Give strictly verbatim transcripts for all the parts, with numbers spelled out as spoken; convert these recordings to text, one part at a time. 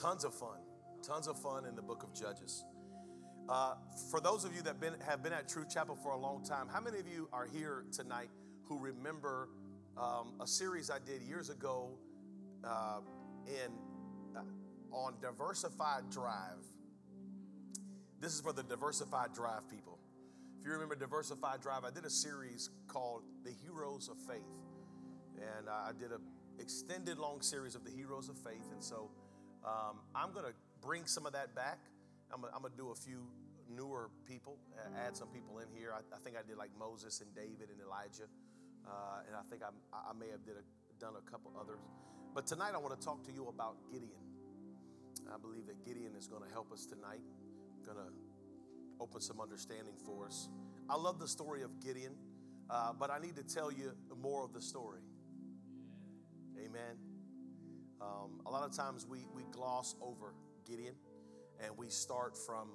Tons of fun, tons of fun in the book of Judges. Uh, for those of you that been, have been at Truth Chapel for a long time, how many of you are here tonight who remember um, a series I did years ago uh, in uh, on Diversified Drive? This is for the Diversified Drive people. If you remember Diversified Drive, I did a series called The Heroes of Faith, and uh, I did an extended long series of The Heroes of Faith, and so Um, I'm going to bring some of that back. I'm going to do a few newer people, add some people in here. I, I think I did like Moses and David and Elijah, uh, and I think I, I may have did a, done a couple others. But tonight I want to talk to you about Gideon. I believe that Gideon is going to help us tonight, going to open some understanding for us. I love the story of Gideon, uh, but I need to tell you more of the story. Amen. Um, a lot of times we, we gloss over Gideon and we start from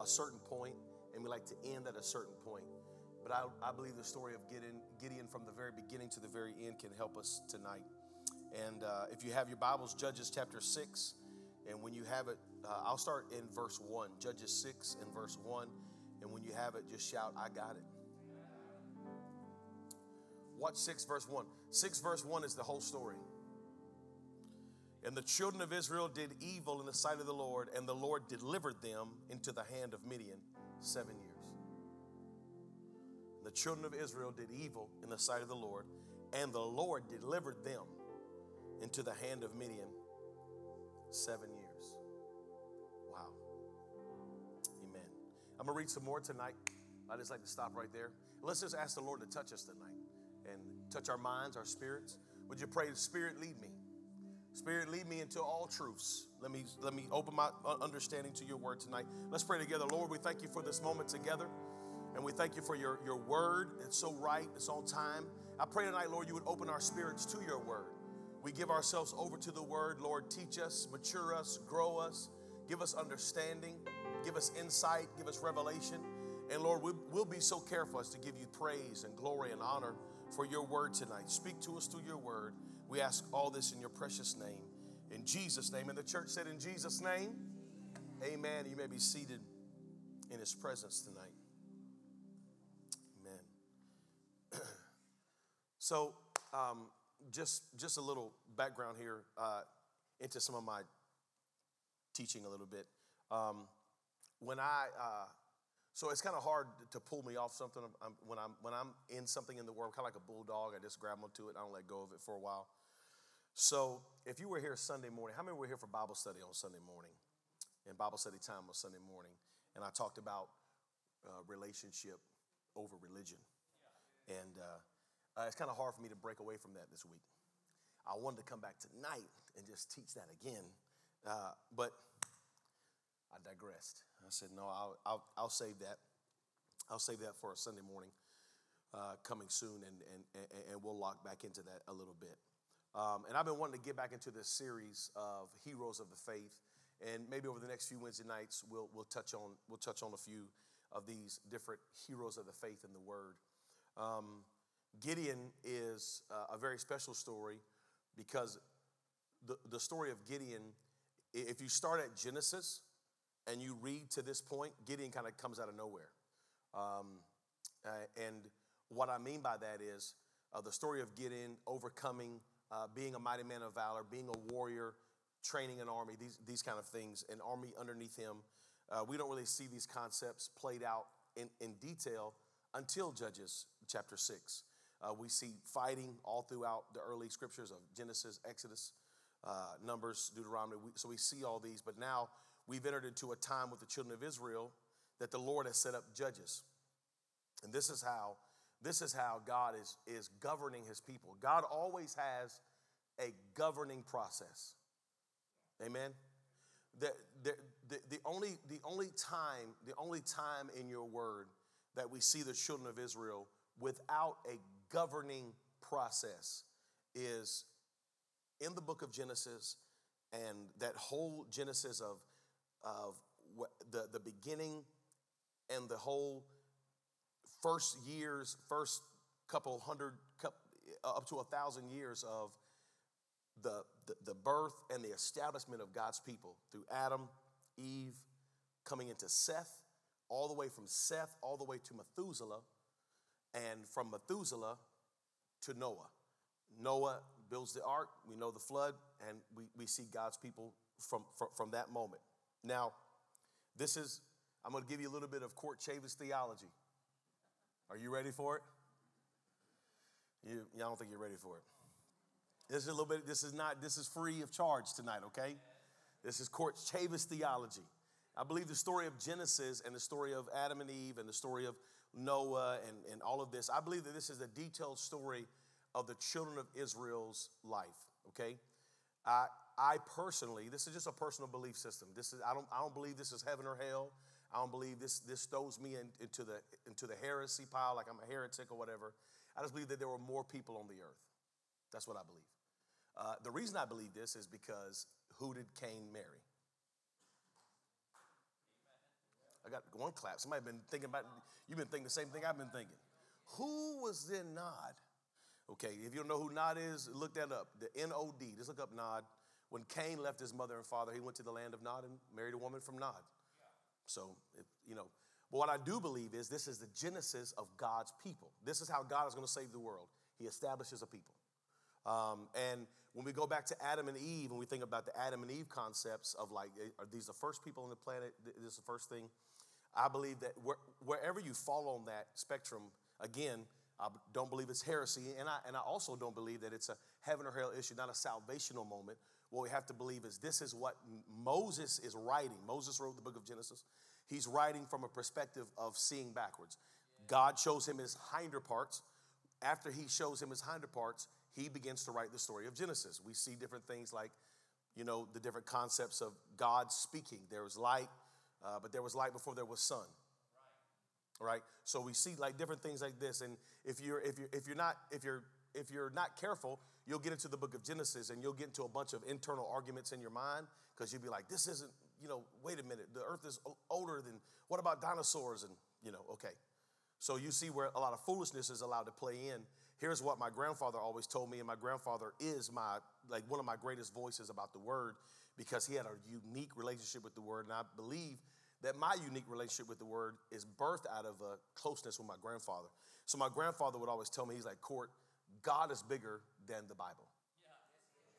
a certain point and we like to end at a certain point. But I, I believe the story of Gideon, Gideon from the very beginning to the very end can help us tonight. And uh, if you have your Bibles, Judges chapter six, and when you have it, uh, I'll start in verse one, Judges six and verse one. And when you have it, just shout, I got it. Watch six verse one. six verse one is the whole story. And the children of Israel did evil in the sight of the Lord, and the Lord delivered them into the hand of Midian seven years. The children of Israel did evil in the sight of the Lord, and the Lord delivered them into the hand of Midian seven years. Wow. Amen. I'm going to read some more tonight. I just like to stop right there. Let's just ask the Lord to touch us tonight and touch our minds, our spirits. Would you pray, Spirit, lead me. Spirit, lead me into all truths. Let me let me open my understanding to your word tonight. Let's pray together. Lord, we thank you for this moment together. And we thank you for your, your word. It's so right. It's on time. I pray tonight, Lord, you would open our spirits to your word. We give ourselves over to the word. Lord, teach us, mature us, grow us. Give us understanding. Give us insight. Give us revelation. And Lord, we, we'll be so careful as to give you praise and glory and honor for your word tonight. Speak to us through your word. We ask all this in your precious name, in Jesus' name. And the church said, in Jesus' name, amen. You may be seated in his presence tonight. Amen. So um, just, just a little background here uh, into some of my teaching a little bit. Um, when I, uh, so it's kind of hard to pull me off something I'm, when, I'm, when I'm in something in the Word. I'm kind of like a bulldog. I just grab onto it. I don't let go of it for a while. So if you were here Sunday morning, how many were here for Bible study on Sunday morning? And Bible study time on Sunday morning. And I talked about uh, relationship over religion. And uh, uh, it's kind of hard for me to break away from that this week. I wanted to come back tonight and just teach that again. Uh, but I digressed. I said, no, I'll, I'll, I'll save that. I'll save that for a Sunday morning uh, coming soon. And, and, and, and we'll lock back into that a little bit. Um, and I've been wanting to get back into this series of Heroes of the Faith, and maybe over the next few Wednesday nights we'll we'll touch on we'll touch on a few of these different heroes of the faith in the Word. Um, Gideon is uh, a very special story because the the story of Gideon, if you start at Genesis and you read to this point, Gideon kind of comes out of nowhere. Um, uh, and what I mean by that is uh, the story of Gideon overcoming. Uh, being a mighty man of valor, being a warrior, training an army, these these kind of things, an army underneath him. Uh, we don't really see these concepts played out in, in detail until Judges chapter six. Uh, we see fighting all throughout the early scriptures of Genesis, Exodus, uh, Numbers, Deuteronomy. We, so we see all these, but now we've entered into a time with the children of Israel that the Lord has set up judges. And this is how This is how God is, is governing his people. God always has a governing process. Amen. The, the, the, the, only, the, only time, the only time in your word that we see the children of Israel without a governing process is in the book of Genesis, and that whole Genesis of, of the, the beginning and the whole first years, first couple hundred, up to a thousand years of the, the, the birth and the establishment of God's people through Adam, Eve, coming into Seth, all the way from Seth, all the way to Methuselah, and from Methuselah to Noah. Noah builds the ark, we know the flood, and we, we see God's people from, from, from that moment. Now, this is, I'm going to give you a little bit of Court Chavis theology. Are you ready for it? You, I don't think you're ready for it. This is a little bit, this is not, this is free of charge tonight, okay? This is Court Chavis theology. I believe the story of Genesis and the story of Adam and Eve and the story of Noah and, and all of this, I believe that this is a detailed story of the children of Israel's life, okay? I I personally, this is just a personal belief system. This is I don't I don't believe this is heaven or hell. I don't believe this this throws me in, into the into the heresy pile, like I'm a heretic or whatever. I just believe that there were more people on the earth. That's what I believe. Uh, the reason I believe this is because who did Cain marry? I got one clap. Somebody's been thinking about, you've been thinking the same thing I've been thinking. Who was then Nod? Okay, if you don't know who Nod is, look that up. The N O D, just look up Nod. When Cain left his mother and father, he went to the land of Nod and married a woman from Nod. So, if, you know, but what I do believe is this is the genesis of God's people. This is how God is going to save the world. He establishes a people. Um, and when we go back to Adam and Eve, and we think about the Adam and Eve concepts of like, are these the first people on the planet? This is the first thing. I believe that where, wherever you fall on that spectrum, again, I don't believe it's heresy, and I and I also don't believe that it's a heaven or hell issue, not a salvational moment. What we have to believe is this is what Moses is writing. Moses wrote the book of Genesis. He's writing from a perspective of seeing backwards. God shows him his hinder parts. After he shows him his hinder parts, he begins to write the story of Genesis. We see different things like, you know, the different concepts of God speaking. There was light, uh, but there was light before there was sun. Right, so we see like different things like this, and if you're if you're if you're not if you're if you're not careful, you'll get into the book of Genesis and you'll get into a bunch of internal arguments in your mind because you'll be like, this isn't, you know, wait a minute, the earth is older than, what about dinosaurs? And you know, okay, so you see where a lot of foolishness is allowed to play in. Here's what my grandfather always told me, and my grandfather is my like one of my greatest voices about the word because he had a unique relationship with the word, and I believe that my unique relationship with the word is birthed out of a closeness with my grandfather. So my grandfather would always tell me, he's like, Court, God is bigger than the Bible. Yeah.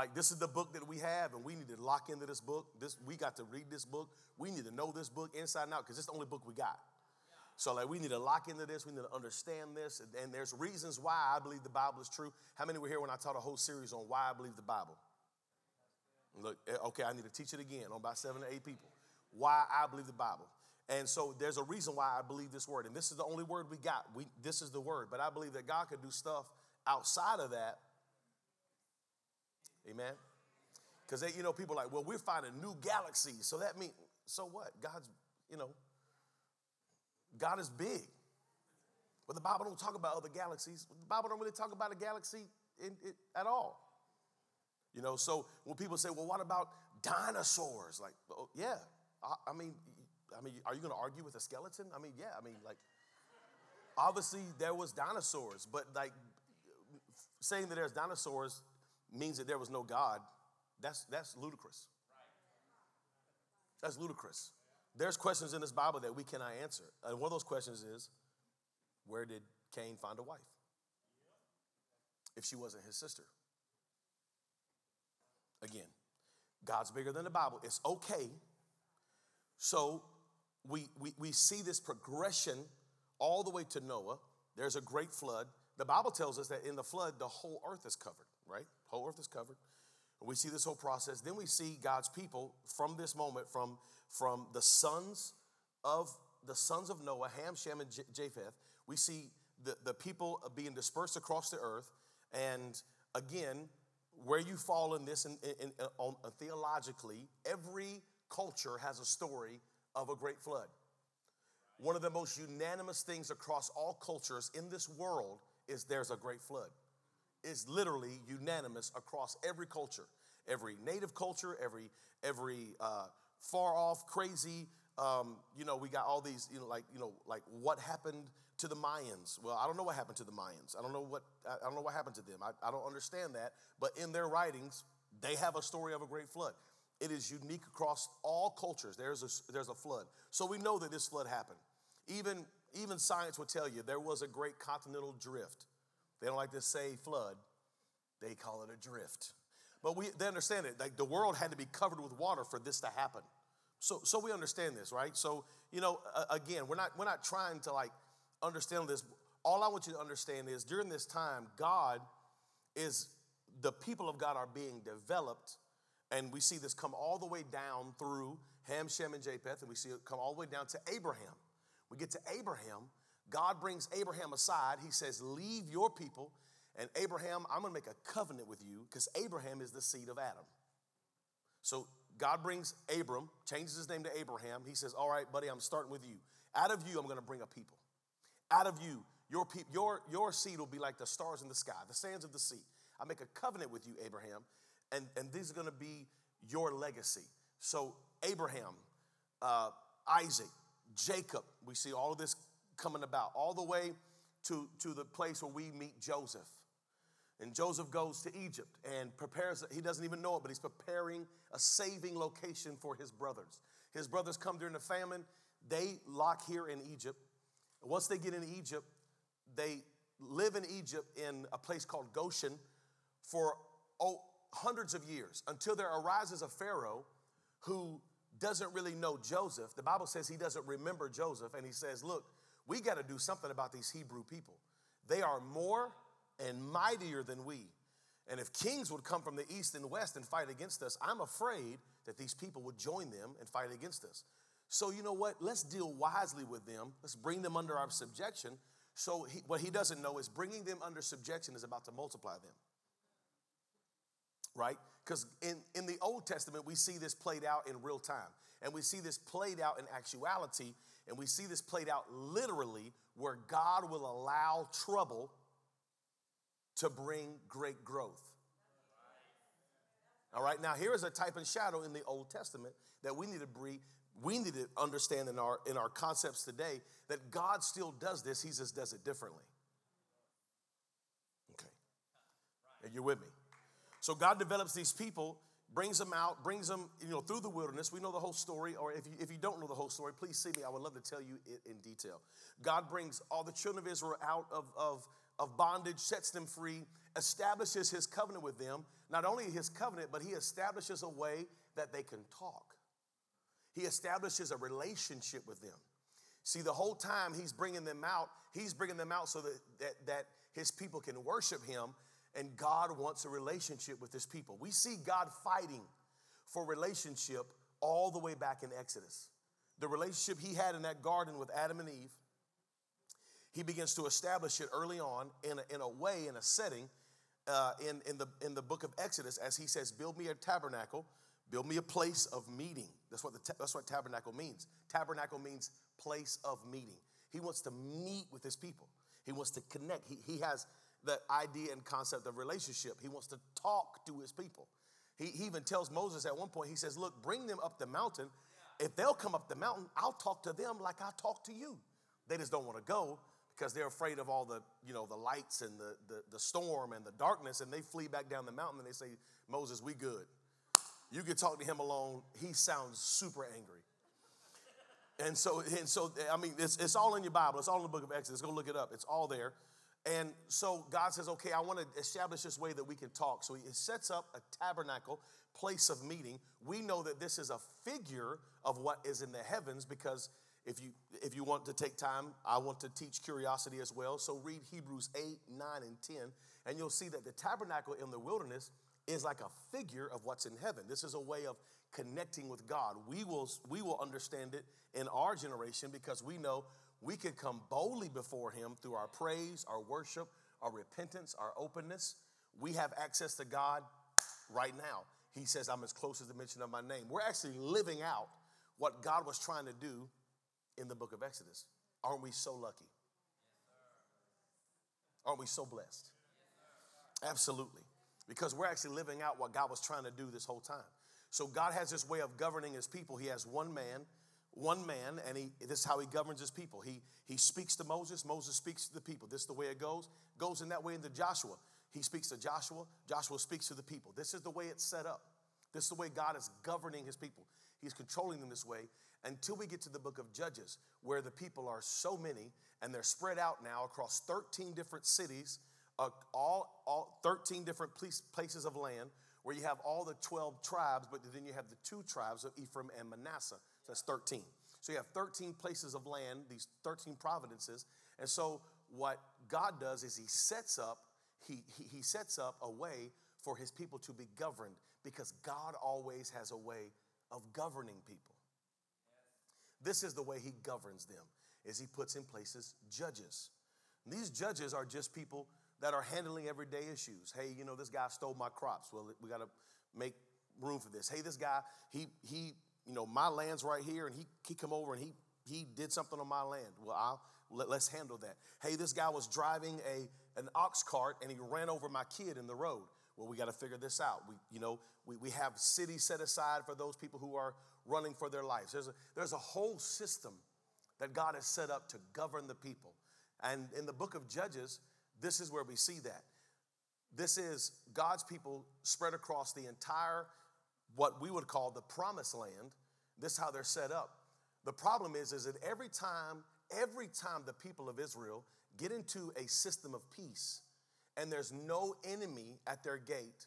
Like, this is the book that we have, and we need to lock into this book. This, we got to read this book. We need to know this book inside and out because it's the only book we got. Yeah. So, like, we need to lock into this. We need to understand this. And, and there's reasons why I believe the Bible is true. How many were here when I taught a whole series on why I believe the Bible? Look, okay, I need to teach it again on about seven or eight people. Why I believe the Bible. And so there's a reason why I believe this word. And this is the only word we got. We, this is the word. But I believe that God could do stuff outside of that. Amen? Because, you know, people are like, well, we're finding new galaxies. So that means, so what? God's, you know, God is big. But the Bible don't talk about other galaxies. The Bible don't really talk about a galaxy in, it, at all. You know, so when people say, well, what about dinosaurs? Like, oh, yeah, I, I mean, I mean, are you going to argue with a skeleton? I mean, yeah, I mean, like, obviously there was dinosaurs, but like saying that there's dinosaurs means that there was no God. That's, that's ludicrous. That's ludicrous. There's questions in this Bible that we cannot answer. And one of those questions is, where did Cain find a wife if she wasn't his sister? Again, God's bigger than the Bible. It's okay. So we, we we see this progression all the way to Noah. There's a great flood. The Bible tells us that in the flood, the whole earth is covered, right? Whole earth is covered. We see this whole process. Then we see God's people from this moment, from, from the sons of the sons of Noah, Ham, Shem, and Japheth. We see the, the people being dispersed across the earth, and again, where you fall in this in, in, in, on, uh, theologically, every culture has a story of a great flood. One of the most unanimous things across all cultures in this world is there's a great flood. It's literally unanimous across every culture, every native culture, every every uh, far off, crazy. Um, you know, we got all these, you know, like you know, like what happened to the Mayans? Well, I don't know what happened to the Mayans. I don't know what I don't know what happened to them. I, I don't understand that. But in their writings, they have a story of a great flood. It is unique across all cultures. There's a, there's a flood. So we know that this flood happened. Even, even science will tell you there was a great continental drift. They don't like to say flood. They call it a drift. But we they understand it. Like the world had to be covered with water for this to happen. So, so we understand this, right? So, you know, uh, again, we're not, we're not trying to like understand this. All I want you to understand is during this time, God is, the people of God are being developed. And we see this come all the way down through Ham, Shem, and Japheth. And we see it come all the way down to Abraham. We get to Abraham. God brings Abraham aside. He says, leave your people. And Abraham, I'm going to make a covenant with you because Abraham is the seed of Adam. So God brings Abram, changes his name to Abraham. He says, all right, buddy, I'm starting with you. Out of you, I'm going to bring a people. Out of you, your, pe- your, your seed will be like the stars in the sky, the sands of the sea. I make a covenant with you, Abraham. And, and these are going to be your legacy. So Abraham, uh, Isaac, Jacob, we see all of this coming about, all the way to, to the place where we meet Joseph. And Joseph goes to Egypt and prepares, he doesn't even know it, but he's preparing a saving location for his brothers. His brothers come during the famine. They lock here in Egypt. Once they get in Egypt, they live in Egypt in a place called Goshen for, oh, hundreds of years, until there arises a Pharaoh who doesn't really know Joseph. The Bible says he doesn't remember Joseph, and he says, look, we got to do something about these Hebrew people. They are more and mightier than we. And if kings would come from the east and west and fight against us, I'm afraid that these people would join them and fight against us. So you know what? Let's deal wisely with them. Let's bring them under our subjection. So he, what he doesn't know is bringing them under subjection is about to multiply them. Right? Because in, in the Old Testament, we see this played out in real time. And we see this played out in actuality. And we see this played out literally where God will allow trouble to bring great growth. All right. Now, here is a type and shadow in the Old Testament that we need to breathe. We need to understand in our, in our concepts today that God still does this. He just does it differently. Okay. Are you with me? So God develops these people, brings them out, brings them, you know, through the wilderness. We know the whole story, or if you, if you don't know the whole story, please see me. I would love to tell you it in detail. God brings all the children of Israel out of, of, of bondage, sets them free, establishes his covenant with them. Not only his covenant, but he establishes a way that they can talk. He establishes a relationship with them. See, the whole time he's bringing them out, he's bringing them out so that, that, that his people can worship him. And God wants a relationship with his people. We see God fighting for relationship all the way back in Exodus. The relationship he had in that garden with Adam and Eve, he begins to establish it early on in a, in a way, in a setting, uh, in, in, the, in the book of Exodus, as he says, build me a tabernacle, build me a place of meeting. That's what, the ta- that's what tabernacle means. Tabernacle means place of meeting. He wants to meet with his people. He wants to connect. He, he has... that idea and concept of relationship. He wants to talk to his people. He, he even tells Moses at one point, he says, look, bring them up the mountain. If they'll come up the mountain, I'll talk to them like I talk to you. They just don't want to go because they're afraid of all the, you know, the lights and the, the, the storm and the darkness, and they flee back down the mountain and they say, Moses, we good. You can talk to him alone. He sounds super angry. And so, and so I mean, it's, it's all in your Bible. It's all in the book of Exodus. Go look it up. It's all there. And so God says, okay, I want to establish this way that we can talk. So he sets up a tabernacle, place of meeting. We know that this is a figure of what is in the heavens, because if you if you want to take time, I want to teach curiosity as well. So read Hebrews eight, nine, and ten, and you'll see that the tabernacle in the wilderness is like a figure of what's in heaven. This is a way of connecting with God. We will, we will understand it in our generation because we know we can come boldly before him through our praise, our worship, our repentance, our openness. We have access to God right now. He says, I'm as close as the mention of my name. We're actually living out what God was trying to do in the book of Exodus. Aren't we so lucky? Aren't we so blessed? Absolutely. Because we're actually living out what God was trying to do this whole time. So God has this way of governing his people. He has one man, one man, and he, this is how he governs his people. He, he speaks to Moses. Moses speaks to the people. This is the way it goes. Goes in that way into Joshua. He speaks to Joshua. Joshua speaks to the people. This is the way it's set up. This is the way God is governing his people. He's controlling them this way until we get to the book of Judges, where the people are so many and they're spread out now across thirteen different cities, uh, all, all thirteen different place, places of land, where you have all the twelve tribes, but then you have the two tribes of Ephraim and Manasseh. So that's thirteen. So you have thirteen places of land, these thirteen providences. And so what God does is he sets up, he, he, he sets up a way for his people to be governed, because God always has a way of governing people. This is the way he governs them, is he puts in places judges. And these judges are just people that are handling everyday issues. Hey, you know, this guy stole my crops. Well, we got to make room for this. Hey, this guy, he, he, you know, my land's right here, and he, he come over and he, he did something on my land. Well, I'll, let, let's handle that. Hey, this guy was driving a, an ox cart, and he ran over my kid in the road. Well, we got to figure this out. We, you know, we, we have cities set aside for those people who are running for their lives. There's a, there's a whole system that God has set up to govern the people. And in the book of Judges, this is where we see that. This is God's people spread across the entire, what we would call the promised land. This is how they're set up. The problem is, is that every time, every time the people of Israel get into a system of peace, and there's no enemy at their gate,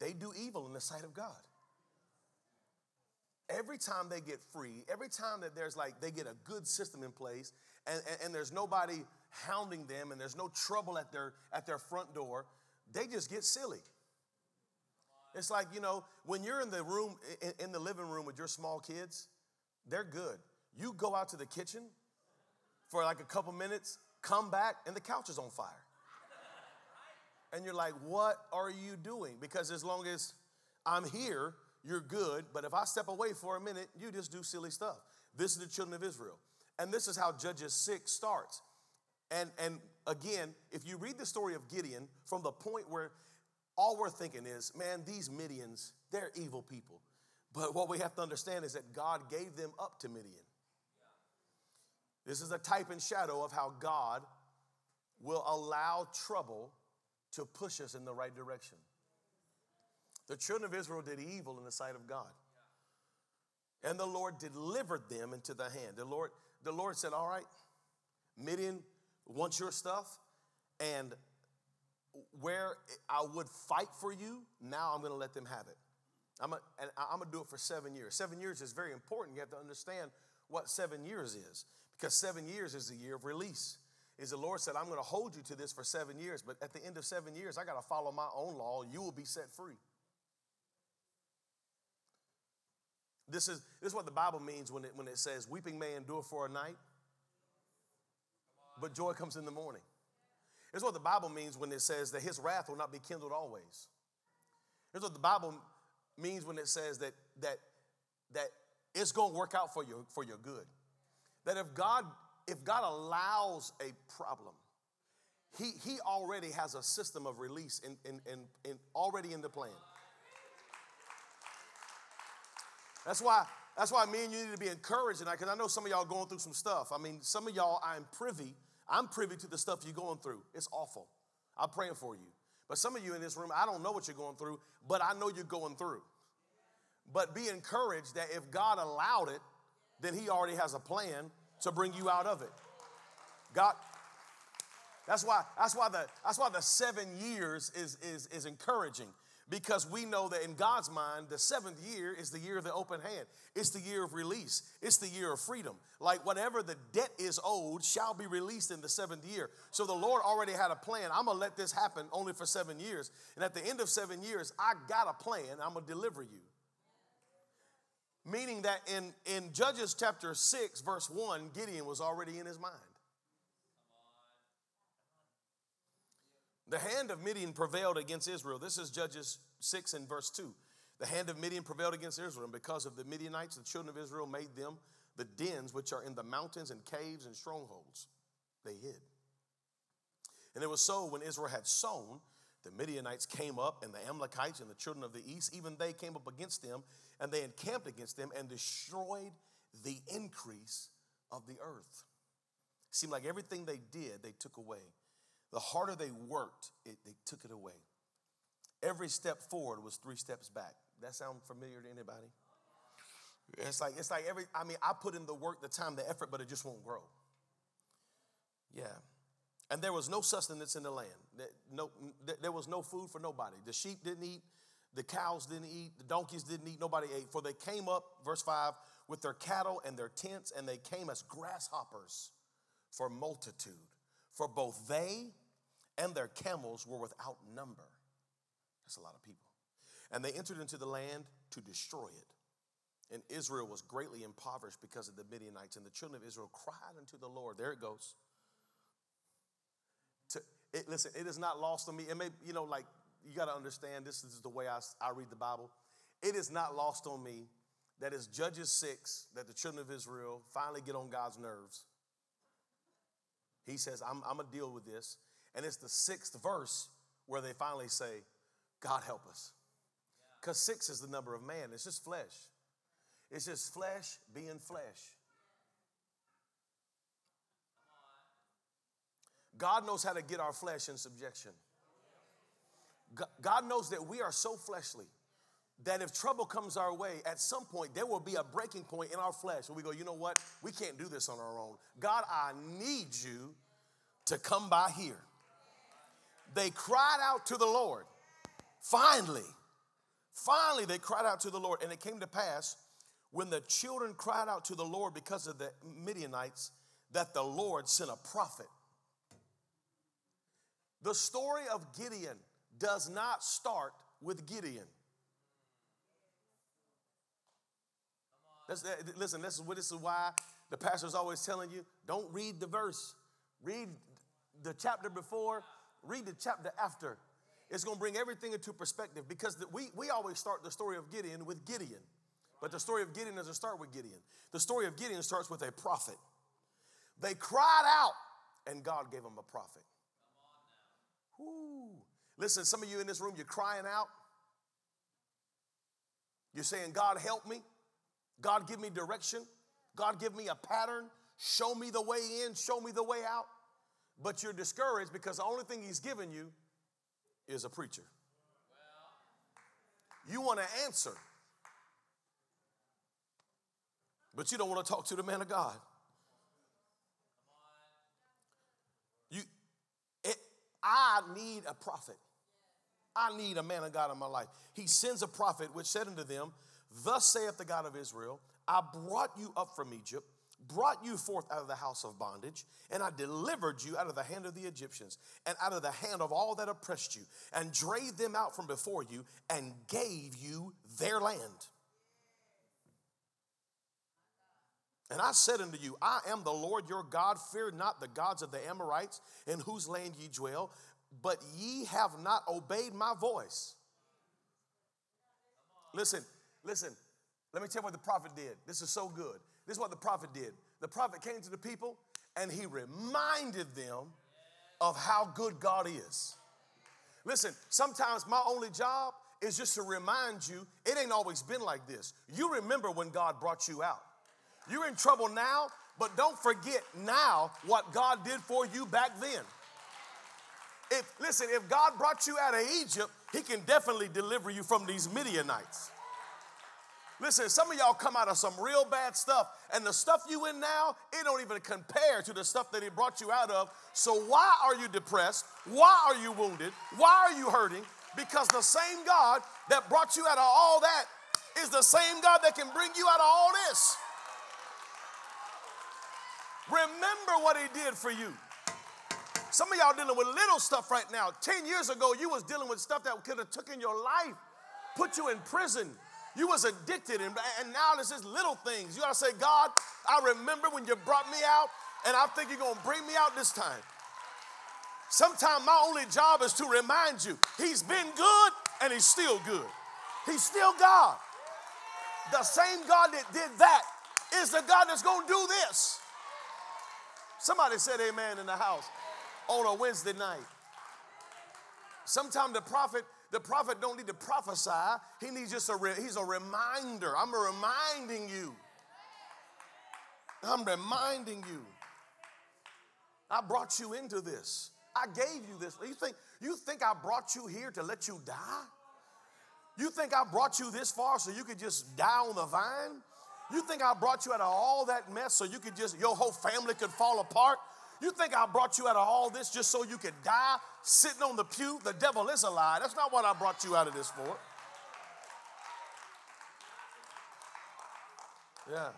they do evil in the sight of God. Every time they get free, every time that there's like, they get a good system in place, and, and, and there's nobody hounding them, and there's no trouble at their, at their front door, they just get silly. It's like, you know, when you're in the room, in, in the living room with your small kids, they're good. You go out to the kitchen for like a couple minutes, come back, and the couch is on fire. And you're like, what are you doing? Because as long as I'm here, you're good. But if I step away for a minute, you just do silly stuff. This is the children of Israel. And this is how Judges six starts. And, and again, if you read the story of Gideon, from the point where all we're thinking is, man, these Midians, they're evil people. But what we have to understand is that God gave them up to Midian. This is a type and shadow of how God will allow trouble to push us in the right direction. The children of Israel did evil in the sight of God. And the Lord delivered them into the hand. The Lord, the Lord said, all right, Midian wants your stuff, and where I would fight for you, now I'm going to let them have it. I'm a, and I'm going to do it for seven years. Seven years is very important. You have to understand what seven years is, because seven years is the year of release. Is the Lord said, I'm going to hold you to this for seven years, but at the end of seven years, I got to follow my own law. You will be set free. This is, this is what the Bible means when it, when it says, weeping may endure for a night, but joy comes in the morning. This is what the Bible means when it says that his wrath will not be kindled always. This is what the Bible means when it says that, that, that it's going to work out for your, for your good. That if God... If God allows a problem, he, he already has a system of release in, in, in, in already in the plan. That's why, that's why me and you need to be encouraged tonight, because I know some of y'all are going through some stuff. I mean, some of y'all, I'm privy. I'm privy to the stuff you're going through. It's awful. I'm praying for you. But some of you in this room, I don't know what you're going through, but I know you're going through. But be encouraged that if God allowed it, then he already has a plan to bring you out of it. God, that's why, that's why the that's why the seven years is, is, is encouraging, because we know that in God's mind, the seventh year is the year of the open hand. It's the year of release. It's the year of freedom. Like whatever the debt is owed shall be released in the seventh year. So the Lord already had a plan. I'm going to let this happen only for seven years. And at the end of seven years, I got a plan. I'm going to deliver you. Meaning that in, in Judges chapter six, verse one, Gideon was already in his mind. The hand of Midian prevailed against Israel. This is Judges six and verse two. The hand of Midian prevailed against Israel, and because of the Midianites, the children of Israel made them the dens which are in the mountains and caves and strongholds. They hid. And it was so when Israel had sown, the Midianites came up, and the Amalekites and the children of the east, even they came up against them, and they encamped against them and destroyed the increase of the earth. It seemed like everything they did, they took away. The harder they worked, it, they took it away. Every step forward was three steps back. That sound familiar to anybody? It's like it's like every, I mean, I put in the work, the time, the effort, but it just won't grow. Yeah. And there was no sustenance in the land. No, there was no food for nobody. The sheep didn't eat. The cows didn't eat. The donkeys didn't eat. Nobody ate. For they came up, verse five, with their cattle and their tents, and they came as grasshoppers for multitude. For both they and their camels were without number. That's a lot of people. And they entered into the land to destroy it. And Israel was greatly impoverished because of the Midianites. And the children of Israel cried unto the Lord. There it goes. To, it, listen, it is not lost on me. It may, you know, like, you got to understand, this is the way I, I read the Bible. It is not lost on me that it's Judges six that the children of Israel finally get on God's nerves. He says, I'm, I'm going to deal with this. And it's the sixth verse where they finally say, God help us. Because six is the number of man. It's just flesh. It's just flesh being flesh. God knows how to get our flesh in subjection. God knows that we are so fleshly that if trouble comes our way, at some point there will be a breaking point in our flesh where we go, you know what? We can't do this on our own. God, I need you to come by here. They cried out to the Lord. Finally, finally they cried out to the Lord. And it came to pass when the children cried out to the Lord because of the Midianites that the Lord sent a prophet. The story of Gideon does not start with Gideon. That's, listen, this is, this is why the pastor is always telling you, don't read the verse. Read the chapter before. Read the chapter after. It's going to bring everything into perspective because the, we, we always start the story of Gideon with Gideon. But the story of Gideon doesn't start with Gideon. The story of Gideon starts with a prophet. They cried out, and God gave them a prophet. Woo. Listen, some of you in this room, you're crying out. You're saying, God, help me. God, give me direction. God, give me a pattern. Show me the way in. Show me the way out. But you're discouraged because the only thing he's given you is a preacher. You want an answer, but you don't want to talk to the man of God. You, it, I need a prophet. I need a man of God in my life. He sends a prophet which said unto them, thus saith the God of Israel, I brought you up from Egypt, brought you forth out of the house of bondage, and I delivered you out of the hand of the Egyptians and out of the hand of all that oppressed you, and drave them out from before you, and gave you their land. And I said unto you, I am the Lord your God, fear not the gods of the Amorites, in whose land ye dwell, but ye have not obeyed my voice. Listen, listen, let me tell you what the prophet did. This is so good. This is what the prophet did. The prophet came to the people and he reminded them of how good God is. Listen, sometimes my only job is just to remind you it ain't always been like this. You remember when God brought you out. You're in trouble now, but don't forget now what God did for you back then. If, listen, if God brought you out of Egypt, he can definitely deliver you from these Midianites. Listen, some of y'all come out of some real bad stuff, and the stuff you in now, it don't even compare to the stuff that he brought you out of. So why are you depressed? Why are you wounded? Why are you hurting? Because the same God that brought you out of all that is the same God that can bring you out of all this. Remember what he did for you. Some of y'all dealing with little stuff right now. Ten years ago, you was dealing with stuff that could have taken your life, put you in prison. You was addicted, and, and now it's just little things. You ought to say, God, I remember when you brought me out, and I think you're going to bring me out this time. Sometimes my only job is to remind you he's been good and he's still good. He's still God. The same God that did that is the God that's going to do this. Somebody said amen in the house on a Wednesday night. Sometimes the prophet, the prophet don't need to prophesy. He needs just a, re, he's a reminder. I'm reminding you. I'm reminding you. I brought you into this. I gave you this. You think, you think I brought you here to let you die? You think I brought you this far so you could just die on the vine? You think I brought you out of all that mess so you could just, your whole family could fall apart? You think I brought you out of all this just so you could die sitting on the pew? The devil is a lie. That's not what I brought you out of this for. Yeah.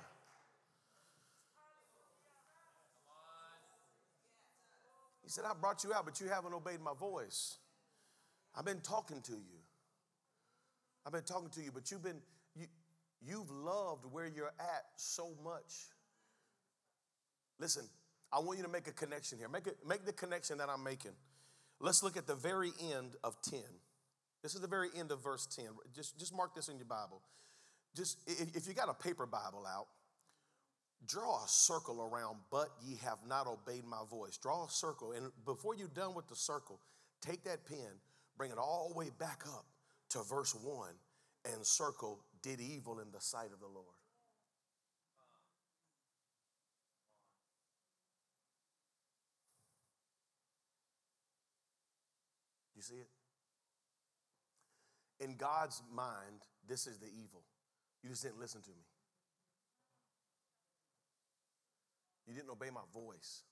He said, I brought you out, but you haven't obeyed my voice. I've been talking to you. I've been talking to you, but you've been, you, you've loved where you're at so much. Listen, I want you to make a connection here. Make, a, make the connection that I'm making. Let's look at the very end of ten. This is the very end of verse ten. Just, just mark this in your Bible. Just if, if you got a paper Bible out, draw a circle around, but ye have not obeyed my voice. Draw a circle, and before you're done with the circle, take that pen, bring it all the way back up to verse one and circle did evil in the sight of the Lord. You see it? In God's mind, this is the evil. You just didn't listen to me. You didn't obey my voice.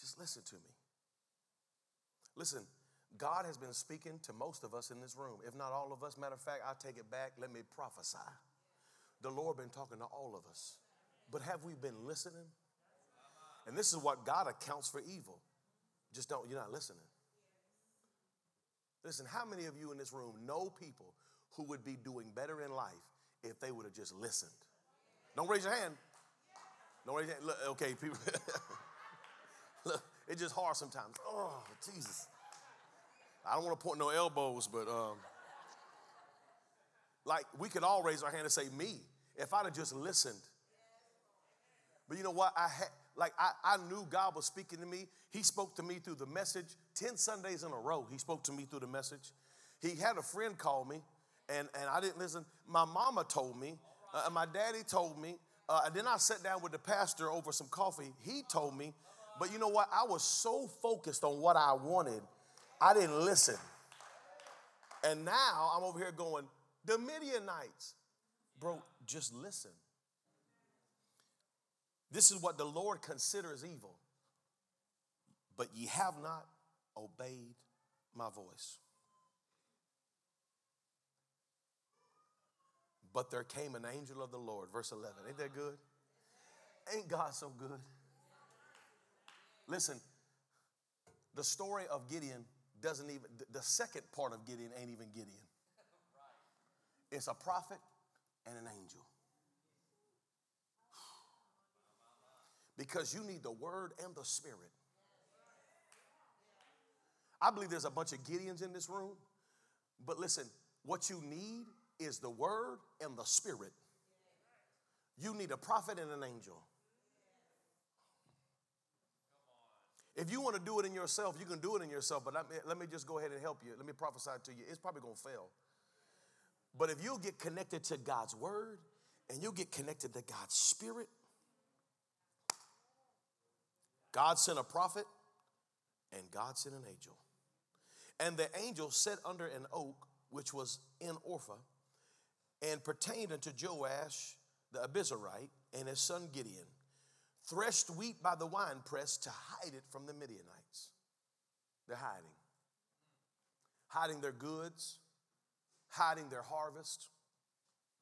Just listen to me. Listen, God has been speaking to most of us in this room, if not all of us. Matter of fact, I take it back. Let me prophesy. The Lord been talking to all of us. But have we been listening? And this is what God accounts for evil. Just don't, you're not listening. Listen, how many of you in this room know people who would be doing better in life if they would have just listened? Don't raise your hand. Don't raise your hand. Look, okay, people. Look, it's just hard sometimes. Oh, Jesus. I don't want to point no elbows, but um, like we could all raise our hand and say, me, if I'd have just listened. But you know what? I had, like I, I knew God was speaking to me. He spoke to me through the message. Ten Sundays in a row, he spoke to me through the message. He had a friend call me, and, and I didn't listen. My mama told me, uh, my daddy told me, uh, and then I sat down with the pastor over some coffee. He told me, but you know what? I was so focused on what I wanted I didn't listen. And now I'm over here going, the Midianites. Bro, just listen. This is what the Lord considers evil. But ye have not obeyed my voice. But there came an angel of the Lord. Verse eleven. Ain't that good? Ain't God so good? Listen, the story of Gideon doesn't even, the second part of Gideon ain't even Gideon. It's a prophet and an angel. Because you need the word and the spirit. I believe there's a bunch of Gideons in this room, but listen, what you need is the word and the spirit. You need a prophet and an angel. If you want to do it in yourself, you can do it in yourself, but let me, let me just go ahead and help you. Let me prophesy to you. It's probably going to fail. But if you get connected to God's word and you get connected to God's spirit, God sent a prophet and God sent an angel. And the angel sat under an oak, which was in Orpha, and pertained unto Joash the Abizarite and his son Gideon. Threshed wheat by the winepress to hide it from the Midianites. They're hiding. Hiding their goods, hiding their harvest.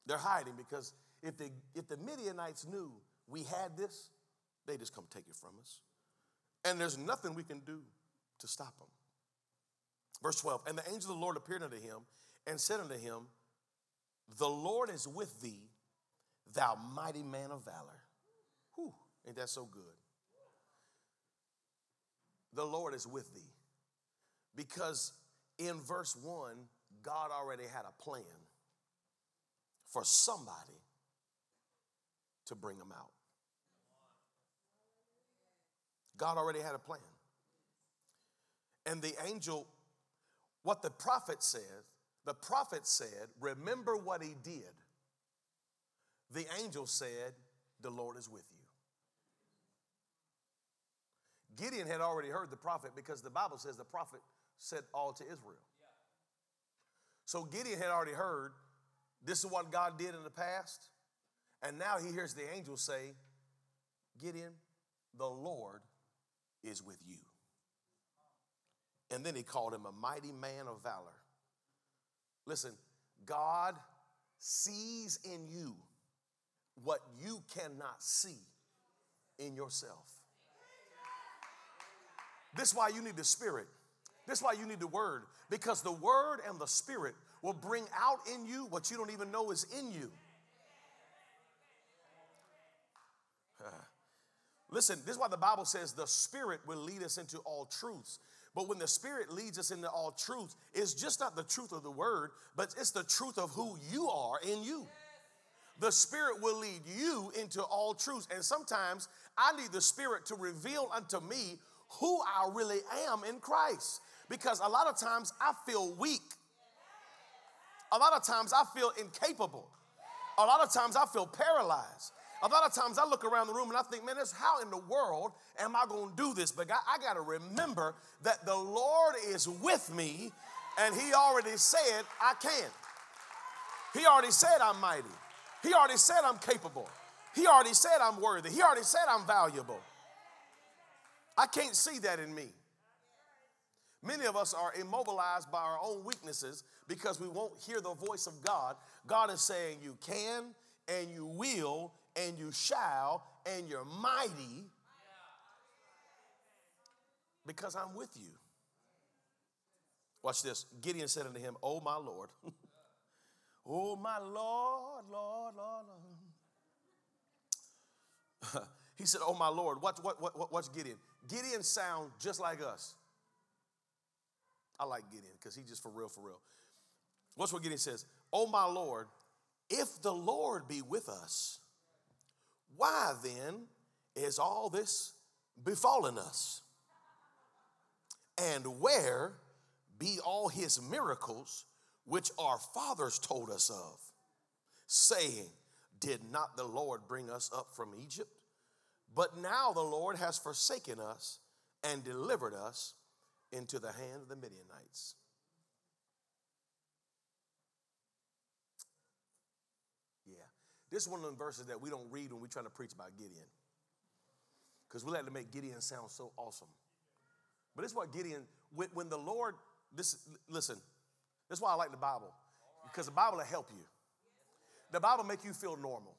They're hiding because if, they, if the Midianites knew we had this, they just come take it from us. And there's nothing we can do to stop them. Verse twelve, and the angel of the Lord appeared unto him and said unto him, the Lord is with thee, thou mighty man of valor. Whew. Ain't that so good? the Lord is with thee. Because in verse one, God already had a plan for somebody to bring them out. God already had a plan. And the angel, what the prophet said, the prophet said, remember what he did. The angel said, the Lord is with you. Gideon had already heard the prophet because the Bible says the prophet said all to Israel. So Gideon had already heard, this is what God did in the past. And now he hears the angel say, Gideon, the Lord is with you. And then he called him a mighty man of valor. Listen, God sees in you what you cannot see in yourself. This is why you need the Spirit. This is why you need the Word. Because the Word and the Spirit will bring out in you what you don't even know is in you. Uh, listen, this is why the Bible says the Spirit will lead us into all truths. But when the Spirit leads us into all truth, it's just not the truth of the Word, but it's the truth of who you are in you. The Spirit will lead you into all truth. And sometimes I need the Spirit to reveal unto me who I really am in Christ. Because a lot of times I feel weak. A lot of times I feel incapable. A lot of times I feel paralyzed. A lot of times I look around the room and I think, man, that's how in the world am I going to do this? But I, I got to remember that the Lord is with me, and he already said I can. He already said I'm mighty. He already said I'm capable. He already said I'm worthy. He already said I'm valuable. I can't see that in me. Many of us are immobilized by our own weaknesses because we won't hear the voice of God. God is saying you can and you will and you shall, and you're mighty because I'm with you. Watch this. Gideon said unto him, oh, my Lord. Oh, my Lord, Lord, Lord, Lord. He said, oh, my Lord. Watch, what, what, watch Gideon. Gideon sounds just like us. I like Gideon because he just for real, for real. Watch what Gideon says. Oh, my Lord, if the Lord be with us, why then is all this befallen us? And where be all his miracles which our fathers told us of, saying, did not the Lord bring us up from Egypt? But now the Lord has forsaken us and delivered us into the hand of the Midianites. This is one of the verses that we don't read when we try to preach about Gideon. Because we like to make Gideon sound so awesome. But it's what Gideon, when, when the Lord, this listen, that's why I like the Bible. Because the Bible will help you. The Bible make you feel normal.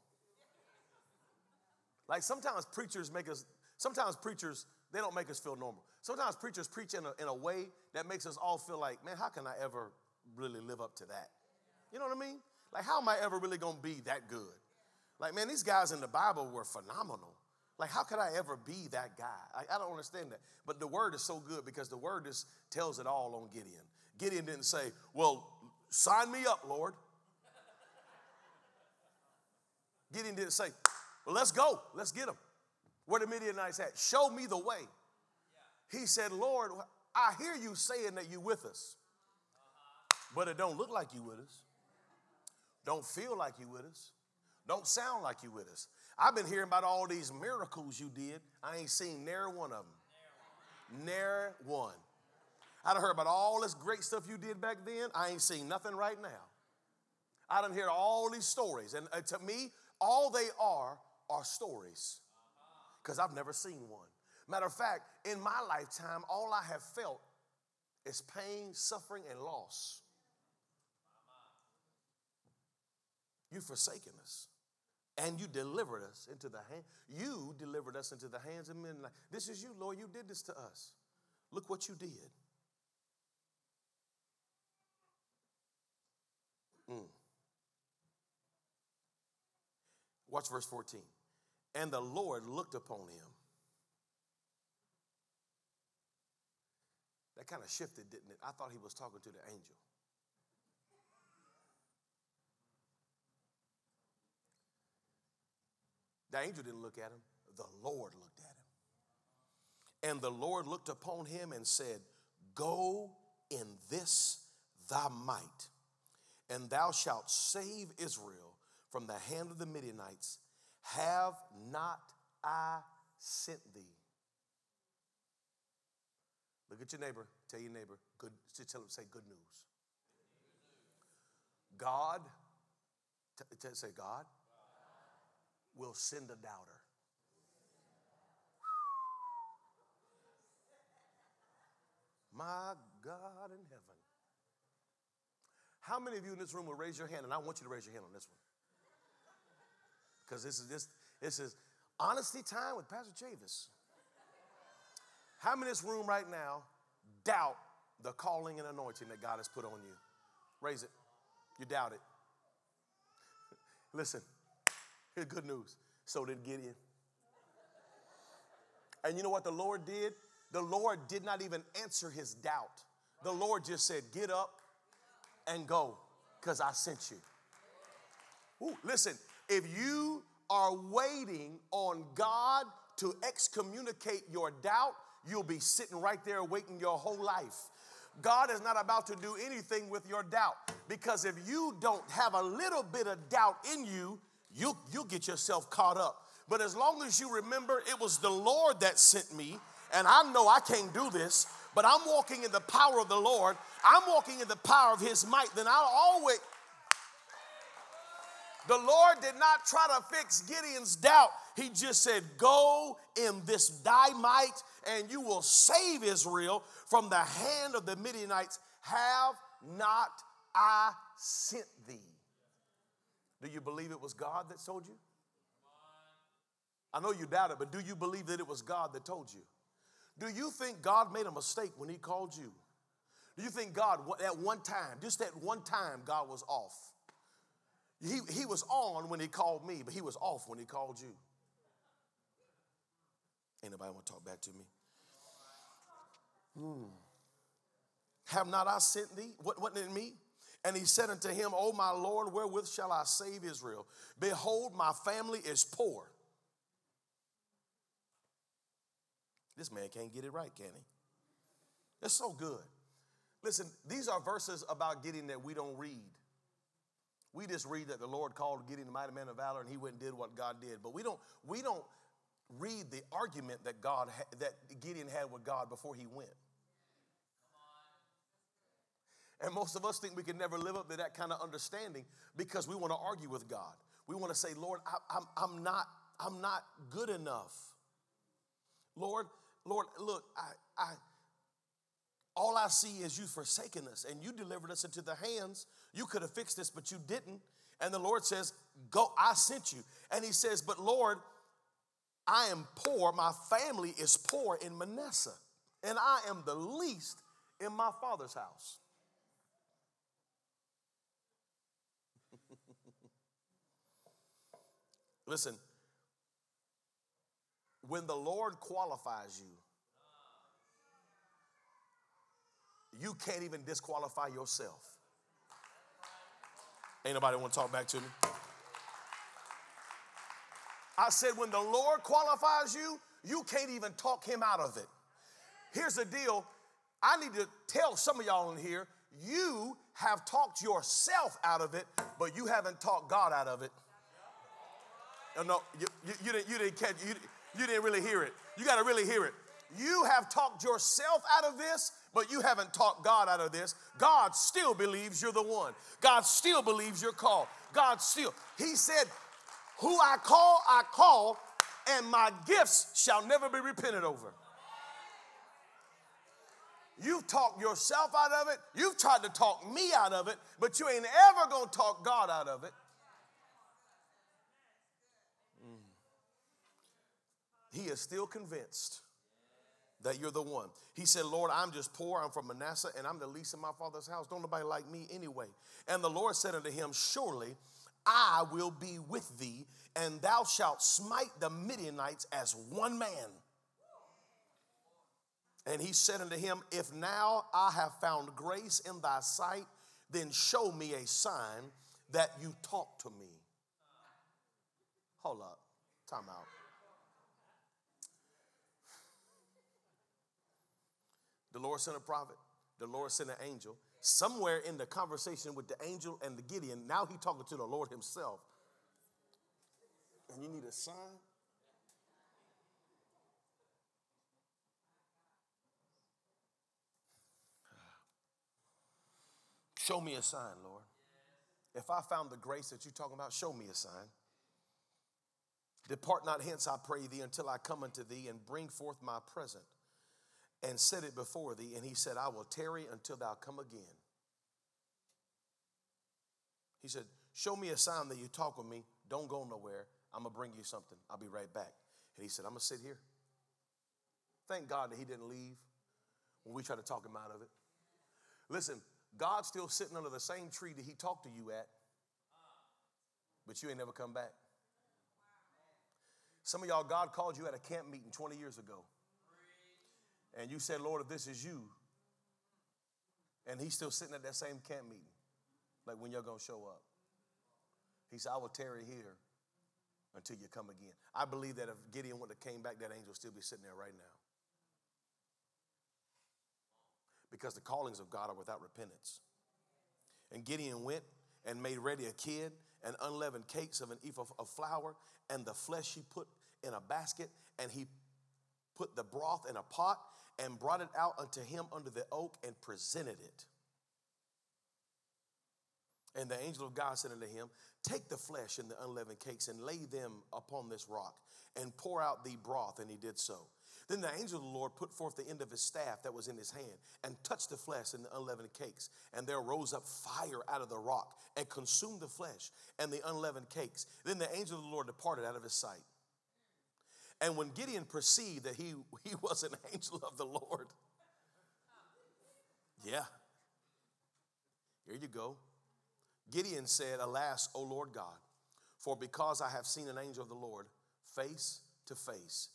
Like sometimes preachers make us, sometimes preachers, they don't make us feel normal. Sometimes preachers preach in a, in a way that makes us all feel like, man, how can I ever really live up to that? You know what I mean? Like, how am I ever really going to be that good? Like, man, these guys in the Bible were phenomenal. Like, how could I ever be that guy? I, I don't understand that. But the word is so good because the word just tells it all on Gideon. Gideon didn't say, well, sign me up, Lord. Gideon didn't say, well, let's go. Let's get them. Where the Midianites at? Show me the way. He said, Lord, I hear you saying that you're with us, but it don't look like you with us. Don't feel like you with us. Don't sound like you with us. I've been hearing about all these miracles you did. I ain't seen nary one of them. Nary one. I done heard about all this great stuff you did back then. I ain't seen nothing right now. I done heard all these stories. And uh, to me, all they are are stories. Because I've never seen one. Matter of fact, in my lifetime, all I have felt is pain, suffering, and loss. You've forsaken us, and you delivered us into the hand. You delivered us into the hands of men. This is you, Lord. You did this to us. Look what you did. Mm. Watch verse fourteen. And the Lord looked upon him That kind of shifted, didn't it? I thought he was talking to the angel. The angel didn't look at him. The Lord looked at him. And the Lord looked upon him and said, "Go in this thy might, and thou shalt save Israel from the hand of the Midianites. Have not I sent thee?" Look at your neighbor. Tell your neighbor. Good. Tell him. Say good news. God. T- t- say God. Will send a doubter. My God in heaven. How many of you in this room will raise your hand? And I want you to raise your hand on this one. Because this is this, this is honesty time with Pastor Chavis. How many in this room right now doubt the calling and anointing that God has put on you? Raise it. You doubt it. Listen, here's good news. So did Gideon. And you know what the Lord did? The Lord did not even answer his doubt. The Lord just said, "Get up and go, because I sent you." Ooh, listen, if you are waiting on God to excommunicate your doubt, you'll be sitting right there waiting your whole life. God is not about to do anything with your doubt, because if you don't have a little bit of doubt in you, you'll, you'll get yourself caught up. But as long as you remember, it was the Lord that sent me, and I know I can't do this, but I'm walking in the power of the Lord. I'm walking in the power of his might. Then I'll always... The Lord did not try to fix Gideon's doubt. He just said, "Go in this thy might, and you will save Israel from the hand of the Midianites. Have not I sent thee?" Do you believe it was God that told you? I know you doubt it, but do you believe that it was God that told you? Do you think God made a mistake when he called you? Do you think God, at one time, just at one time, God was off? He, he was on when he called me, but he was off when he called you. Anybody want to talk back to me? Hmm. Have not I sent thee? What, what did it mean? And he said unto him, "O my Lord, wherewith shall I save Israel? Behold, my family is poor." This man can't get it right, can he? It's so good. Listen, these are verses about Gideon that we don't read. We just read that the Lord called Gideon the mighty man of valor, and he went and did what God did. But we don't we don't read the argument that God ha- that Gideon had with God before he went. And most of us think we can never live up to that kind of understanding because we want to argue with God. We want to say, "Lord, I, I'm I'm not I'm not good enough. Lord, Lord, look, I, I, all I see is you forsaken us, and you delivered us into the hands. You could have fixed this, but you didn't." And the Lord says, "Go, I sent you." And he says, "But Lord, I am poor. My family is poor in Manasseh, and I am the least in my father's house." Listen. When the Lord qualifies you, you can't even disqualify yourself. Ain't nobody want to talk back to me? I said, when the Lord qualifies you, you can't even talk him out of it. Here's the deal. I need to tell some of y'all in here, you have talked yourself out of it, but you haven't talked God out of it. No, no, you, you, you didn't, you didn't catch, you didn't. You didn't really hear it. You got to really hear it. You have talked yourself out of this, but you haven't talked God out of this. God still believes you're the one. God still believes you're called. God still. He said, "Who I call, I call, and my gifts shall never be repented over." You've talked yourself out of it. You've tried to talk me out of it, but you ain't ever going to talk God out of it. He is still convinced that you're the one. He said, "Lord, I'm just poor. I'm from Manasseh, and I'm the least in my father's house. Don't nobody like me anyway." And the Lord said unto him, "Surely I will be with thee, and thou shalt smite the Midianites as one man." And he said unto him, if now I have found grace in thy sight, then show me a sign that you talk to me. Hold up. Time out. The Lord sent a prophet. The Lord sent an angel. Somewhere in the conversation with the angel and the Gideon, now he's talking to the Lord himself. And you need a sign? Show me a sign, Lord. If I found the grace that you're talking about, show me a sign. Depart not hence, I pray thee, until I come unto thee, and bring forth my present, and set it before thee. And he said, I will tarry until thou come again. He said, show me a sign that you talk with me. Don't go nowhere. I'm going to bring you something. I'll be right back. And he said, I'm going to sit here. Thank God that he didn't leave when we tried to talk him out of it. Listen, God's still sitting under the same tree that he talked to you at, but you ain't never come back. Some of y'all, God called you at a camp meeting twenty years ago, and you said, Lord, if this is you, and he's still sitting at that same camp meeting, like when you're going to show up. He said, I will tarry here until you come again. I believe that if Gideon would have came back, that angel would still be sitting there right now. Because the callings of God are without repentance. And Gideon went and made ready a kid and unleavened cakes of an ephah of flour, and the flesh he put in a basket, and he put the broth in a pot and brought it out unto him under the oak and presented it. And the angel of God said unto him, take the flesh and the unleavened cakes and lay them upon this rock and pour out the broth. And he did so. Then the angel of the Lord put forth the end of his staff that was in his hand and touched the flesh and the unleavened cakes. And there rose up fire out of the rock and consumed the flesh and the unleavened cakes. Then the angel of the Lord departed out of his sight. And when Gideon perceived that he, he was an angel of the Lord, yeah, here you go. Gideon said, alas, O Lord God, for because I have seen an angel of the Lord face to face.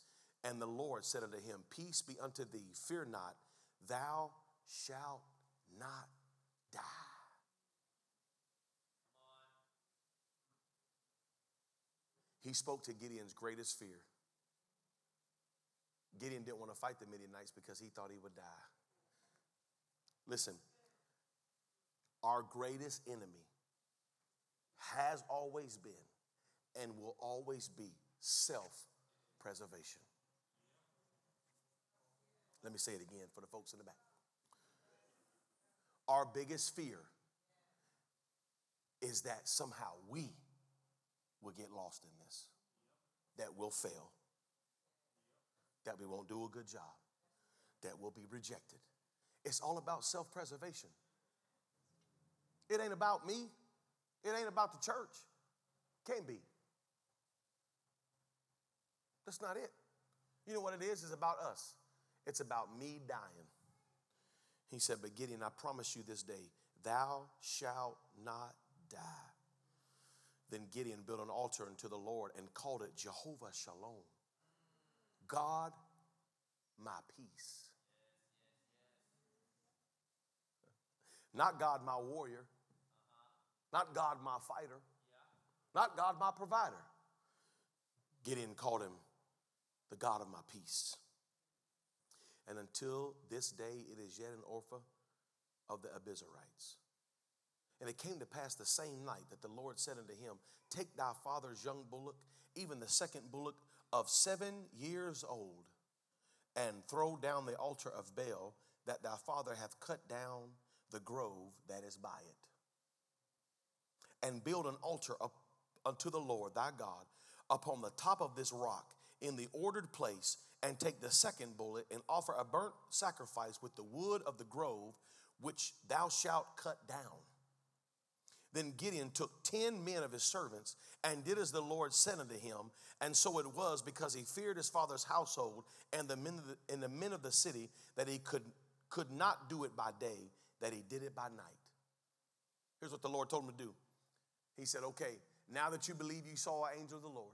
And the Lord said unto him, peace be unto thee, fear not, thou shalt not die. He spoke to Gideon's greatest fear. Gideon didn't want to fight the Midianites because he thought he would die. Listen, our greatest enemy has always been and will always be self-preservation. Let me say it again for the folks in the back. Our biggest fear is that somehow we will get lost in this, that we'll fail, that we won't do a good job, that we'll be rejected. It's all about self-preservation. It ain't about me. It ain't about the church. Can't be. That's not it. You know what it is? It's about us. It's about me dying. He said, but Gideon, I promise you this day, thou shalt not die. Then Gideon built an altar unto the Lord and called it Jehovah Shalom. God, my peace. Not God, my warrior. Not God, my fighter. Not God, my provider. Gideon called him the God of my peace. And until this day, it is yet an Orpha of the Abizarites. And it came to pass the same night that the Lord said unto him, take thy father's young bullock, even the second bullock of seven years old, and throw down the altar of Baal, that thy father hath cut down the grove that is by it. And build an altar up unto the Lord thy God upon the top of this rock in the ordered place, and take the second bullet and offer a burnt sacrifice with the wood of the grove, which thou shalt cut down. Then Gideon took ten men of his servants and did as the Lord said unto him. And so it was, because he feared his father's household and the men of the, and the, men of the city, that he could, could not do it by day, that he did it by night. Here's what the Lord told him to do. He said, okay, now that you believe you saw an angel of the Lord,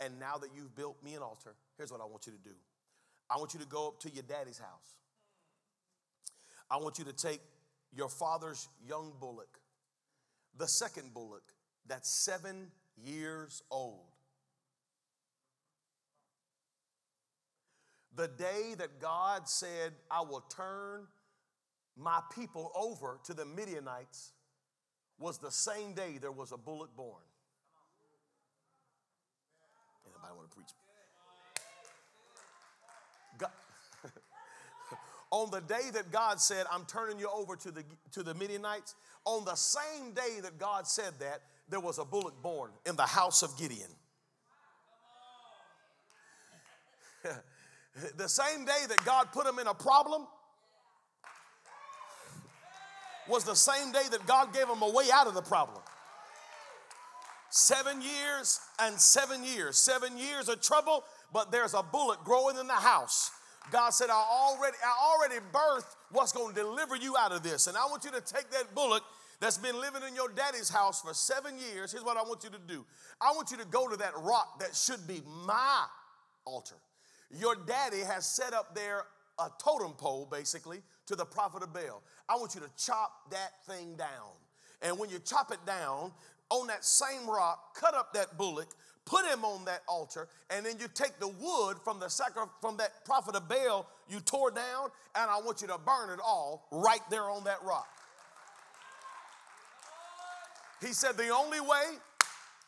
and now that you've built me an altar, here's what I want you to do. I want you to go up to your daddy's house. I want you to take your father's young bullock, the second bullock that's seven years old. The day that God said, I will turn my people over to the Midianites was the same day there was a bullock born. Anybody want to preach? God. On the day that God said, I'm turning you over to the, to the Midianites, on the same day that God said that, there was a bullock born in the house of Gideon. The same day that God put him in a problem was the same day that God gave him a way out of the problem. Seven years and seven years. Seven years of trouble, but there's a bullock growing in the house. God said, I already, I already birthed what's going to deliver you out of this. And I want you to take that bullock that's been living in your daddy's house for seven years. Here's what I want you to do. I want you to go to that rock that should be my altar. Your daddy has set up there a totem pole, basically, to the prophet of Baal. I want you to chop that thing down. And when you chop it down, on that same rock, cut up that bullock, put him on that altar, and then you take the wood from the sacri- from that prophet of Baal you tore down, and I want you to burn it all right there on that rock. He said the only way,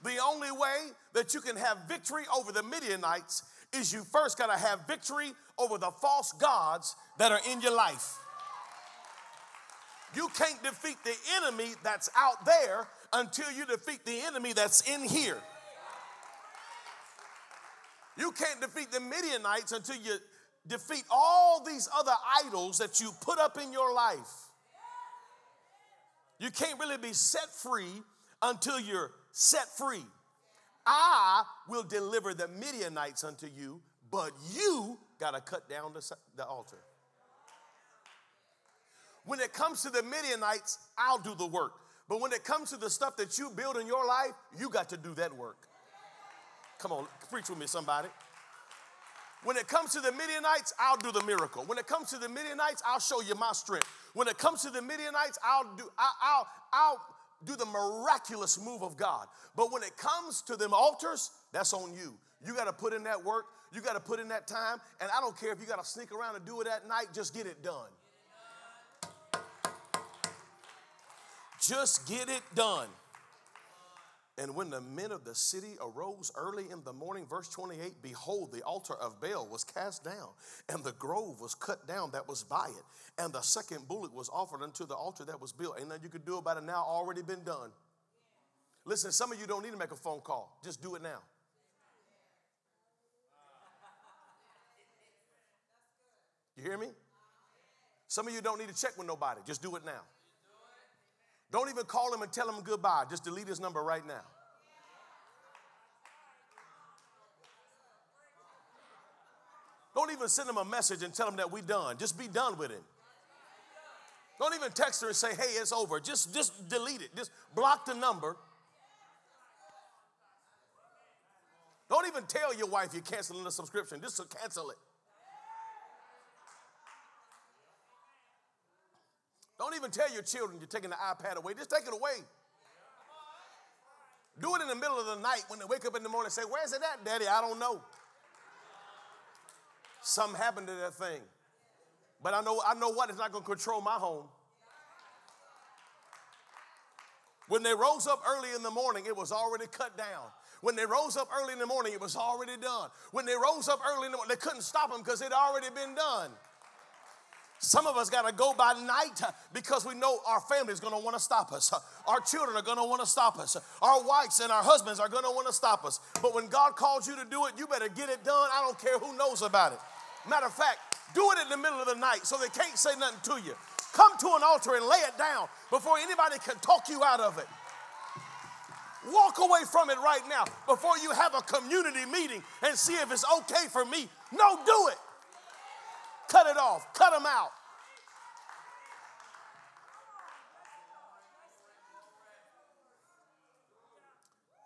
the only way that you can have victory over the Midianites is you first got to have victory over the false gods that are in your life. You can't defeat the enemy that's out there until you defeat the enemy that's in here. You can't defeat the Midianites until you defeat all these other idols that you put up in your life. You can't really be set free until you're set free. I will deliver the Midianites unto you, but you got to cut down the, the altar. When it comes to the Midianites, I'll do the work. But when it comes to the stuff that you build in your life, you got to do that work. Come on, preach with me, somebody. When it comes to the Midianites, I'll do the miracle. When it comes to the Midianites, I'll show you my strength. When it comes to the Midianites, I'll do I, I'll I'll do the miraculous move of God. But when it comes to them altars, that's on you. You got to put in that work. You got to put in that time. And I don't care if you got to sneak around and do it at night. Just get it done. Just get it done. And when the men of the city arose early in the morning, verse twenty-eight, behold, the altar of Baal was cast down, and the grove was cut down that was by it. And the second bullock was offered unto the altar that was built. Ain't nothing you could do about it now, already been done. Listen, some of you don't need to make a phone call. Just do it now. You hear me? Some of you don't need to check with nobody. Just do it now. Don't even call him and tell him goodbye. Just delete his number right now. Don't even send him a message and tell him that we done. Just be done with him. Don't even text her and say, hey, it's over. Just, just delete it. Just block the number. Don't even tell your wife you're canceling the subscription. Just cancel it. Don't even tell your children you're taking the iPad away. Just take it away. Do it in the middle of the night when they wake up in the morning and say, where's it at, Daddy? I don't know. Something happened to that thing. But I know, I know what, it's not going to control my home. When they rose up early in the morning, it was already cut down. When they rose up early in the morning, it was already done. When they rose up early in the morning, they couldn't stop them because it had already been done. Some of us got to go by night because we know our family is going to want to stop us. Our children are going to want to stop us. Our wives and our husbands are going to want to stop us. But when God calls you to do it, you better get it done. I don't care who knows about it. Matter of fact, do it in the middle of the night so they can't say nothing to you. Come to an altar and lay it down before anybody can talk you out of it. Walk away from it right now before you have a community meeting and see if it's okay for me. No, do it. Cut it off. Cut them out.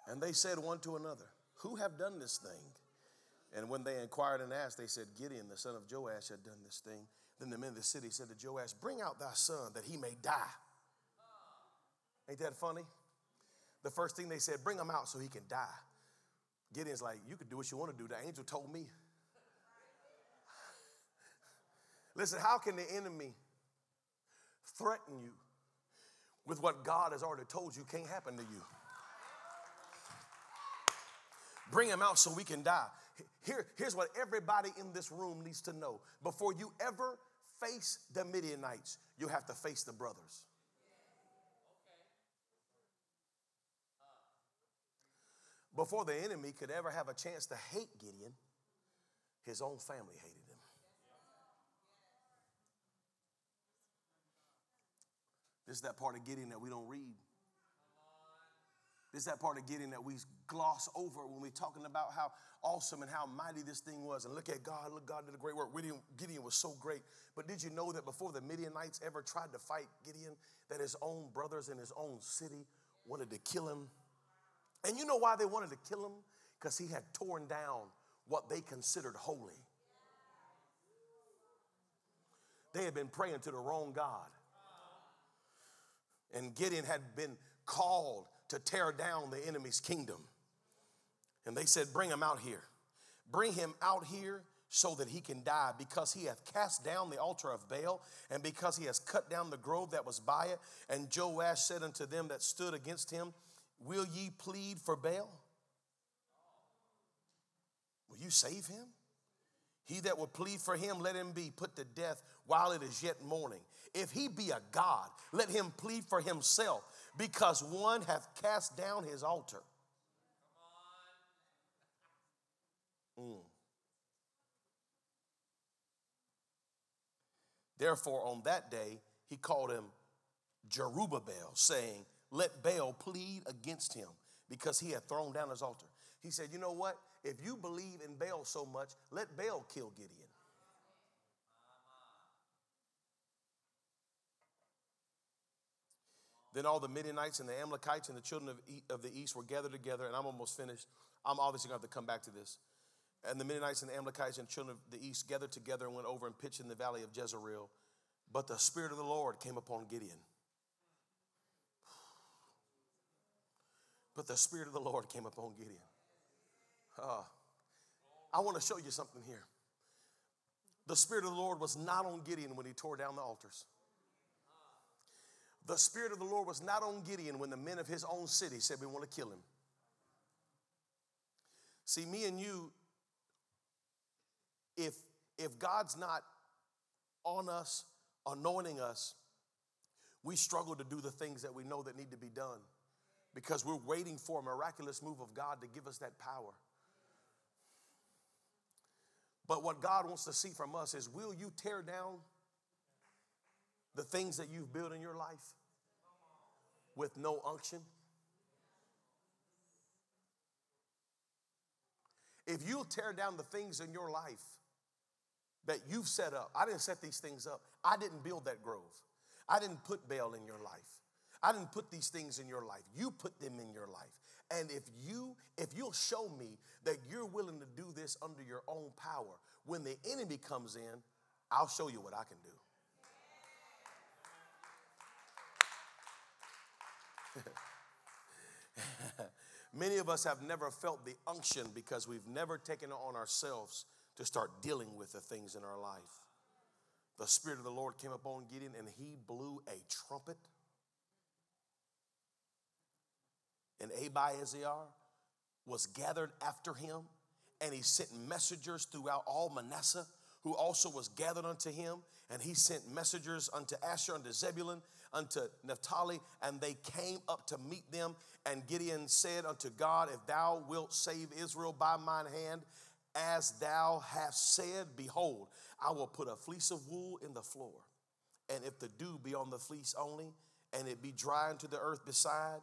And they said one to another, who have done this thing? And when they inquired and asked, they said, Gideon, the son of Joash, had done this thing. Then the men of the city said to Joash, bring out thy son that he may die. Ain't that funny? The first thing they said, bring him out so he can die. Gideon's like, you can do what you want to do. The angel told me. Listen, how can the enemy threaten you with what God has already told you can't happen to you? Bring him out so we can die. Here, here's what everybody in this room needs to know. Before you ever face the Midianites, you have to face the brothers. Before the enemy could ever have a chance to hate Gideon, his own family hated him. This is that part of Gideon that we don't read. This is that part of Gideon that we gloss over when we're talking about how awesome and how mighty this thing was. And look at God, look, God did a great work. Gideon, Gideon was so great. But did you know that before the Midianites ever tried to fight Gideon, that his own brothers in his own city wanted to kill him? And you know why they wanted to kill him? Because he had torn down what they considered holy. They had been praying to the wrong God. And Gideon had been called to tear down the enemy's kingdom. And they said, bring him out here. Bring him out here so that he can die, because he hath cast down the altar of Baal, and because he has cut down the grove that was by it. And Joash said unto them that stood against him, will ye plead for Baal? Will you save him? He that will plead for him, let him be put to death while it is yet morning. If he be a god, let him plead for himself, because one hath cast down his altar. Mm. Therefore, on that day, he called him Jerubbaal, saying, let Baal plead against him, because he had thrown down his altar. He said, you know what? If you believe in Baal so much, let Baal kill Gideon. Then all the Midianites and the Amalekites and the children of, e- of the east were gathered together. And I'm almost finished. I'm obviously going to have to come back to this. And the Midianites and the Amalekites and children of the east gathered together and went over and pitched in the valley of Jezreel. But the Spirit of the Lord came upon Gideon. But the Spirit of the Lord came upon Gideon. Uh, I want to show you something here. The Spirit of the Lord was not on Gideon when he tore down the altars. The Spirit of the Lord was not on Gideon when the men of his own city said, we want to kill him. See, me and you, if, if God's not on us, anointing us, we struggle to do the things that we know that need to be done, because we're waiting for a miraculous move of God to give us that power. But what God wants to see from us is, will you tear down the things that you've built in your life with no unction? If you'll tear down the things in your life that you've set up, I didn't set these things up. I didn't build that grove. I didn't put Baal in your life. I didn't put these things in your life. You put them in your life. And if, you, if you'll show me that you're willing to do this under your own power, when the enemy comes in, I'll show you what I can do. Many of us have never felt the unction because we've never taken it on ourselves to start dealing with the things in our life. The Spirit of the Lord came upon Gideon, and he blew a trumpet. And Abiezar was gathered after him, and he sent messengers throughout all Manasseh, who also was gathered unto him. And he sent messengers unto Asher, unto Zebulun, unto Naphtali, and they came up to meet them. And Gideon said unto God, if thou wilt save Israel by mine hand, as thou hast said, behold, I will put a fleece of wool in the floor. And if the dew be on the fleece only, and it be dry unto the earth beside,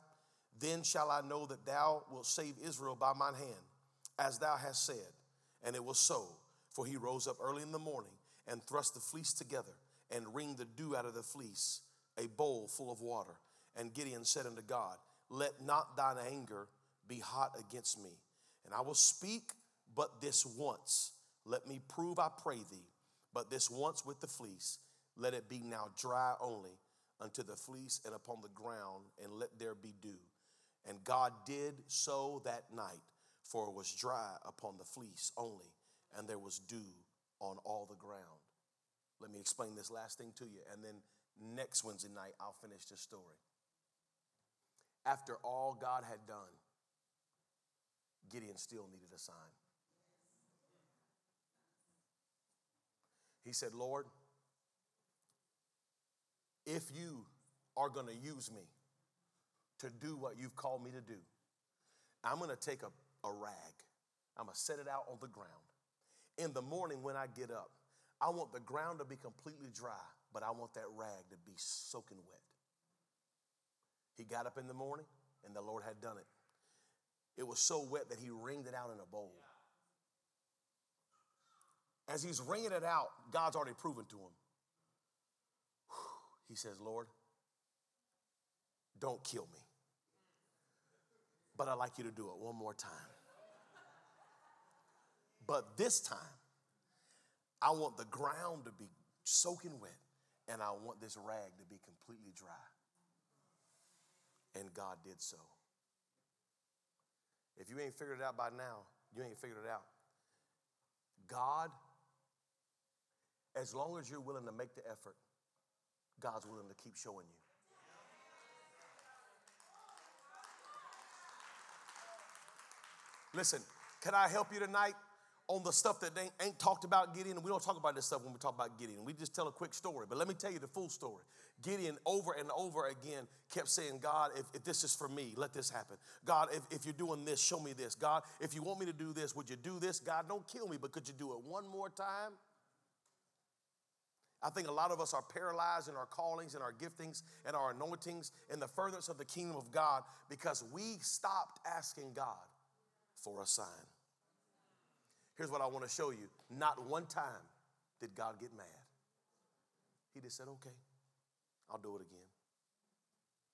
then shall I know that thou wilt save Israel by mine hand, as thou hast said. And it was so, for he rose up early in the morning and thrust the fleece together and wringed the dew out of the fleece, a bowl full of water. And Gideon said unto God, let not thine anger be hot against me, and I will speak but this once. Let me prove I pray thee, but this once with the fleece. Let it be now dry only unto the fleece and upon the ground, and let there be dew. And God did so that night, for it was dry upon the fleece only, and there was dew on all the ground. Let me explain this last thing to you, and then next Wednesday night, I'll finish this story. After all God had done, Gideon still needed a sign. He said, Lord, if you are going to use me to do what you've called me to do, I'm going to take a, a rag. I'm going to set it out on the ground. In the morning when I get up, I want the ground to be completely dry, but I want that rag to be soaking wet. He got up in the morning, and the Lord had done it. It was so wet that he wringed it out in a bowl. As he's wringing it out, God's already proven to him. He says, Lord, don't kill me, but I'd like you to do it one more time. But this time, I want the ground to be soaking wet, and I want this rag to be completely dry. And God did so. If you ain't figured it out by now, you ain't figured it out. God, as long as you're willing to make the effort, God's willing to keep showing you. Listen, can I help you tonight on the stuff that ain't talked about Gideon? We don't talk about this stuff when we talk about Gideon. We just tell a quick story. But let me tell you the full story. Gideon over and over again kept saying, God, if, if this is for me, let this happen. God, if, if you're doing this, show me this. God, if you want me to do this, would you do this? God, don't kill me, but could you do it one more time? I think a lot of us are paralyzed in our callings and our giftings and our anointings and the furtherance of the kingdom of God because we stopped asking God for a sign. Here's what I want to show you. Not one time did God get mad. He just said, okay, I'll do it again.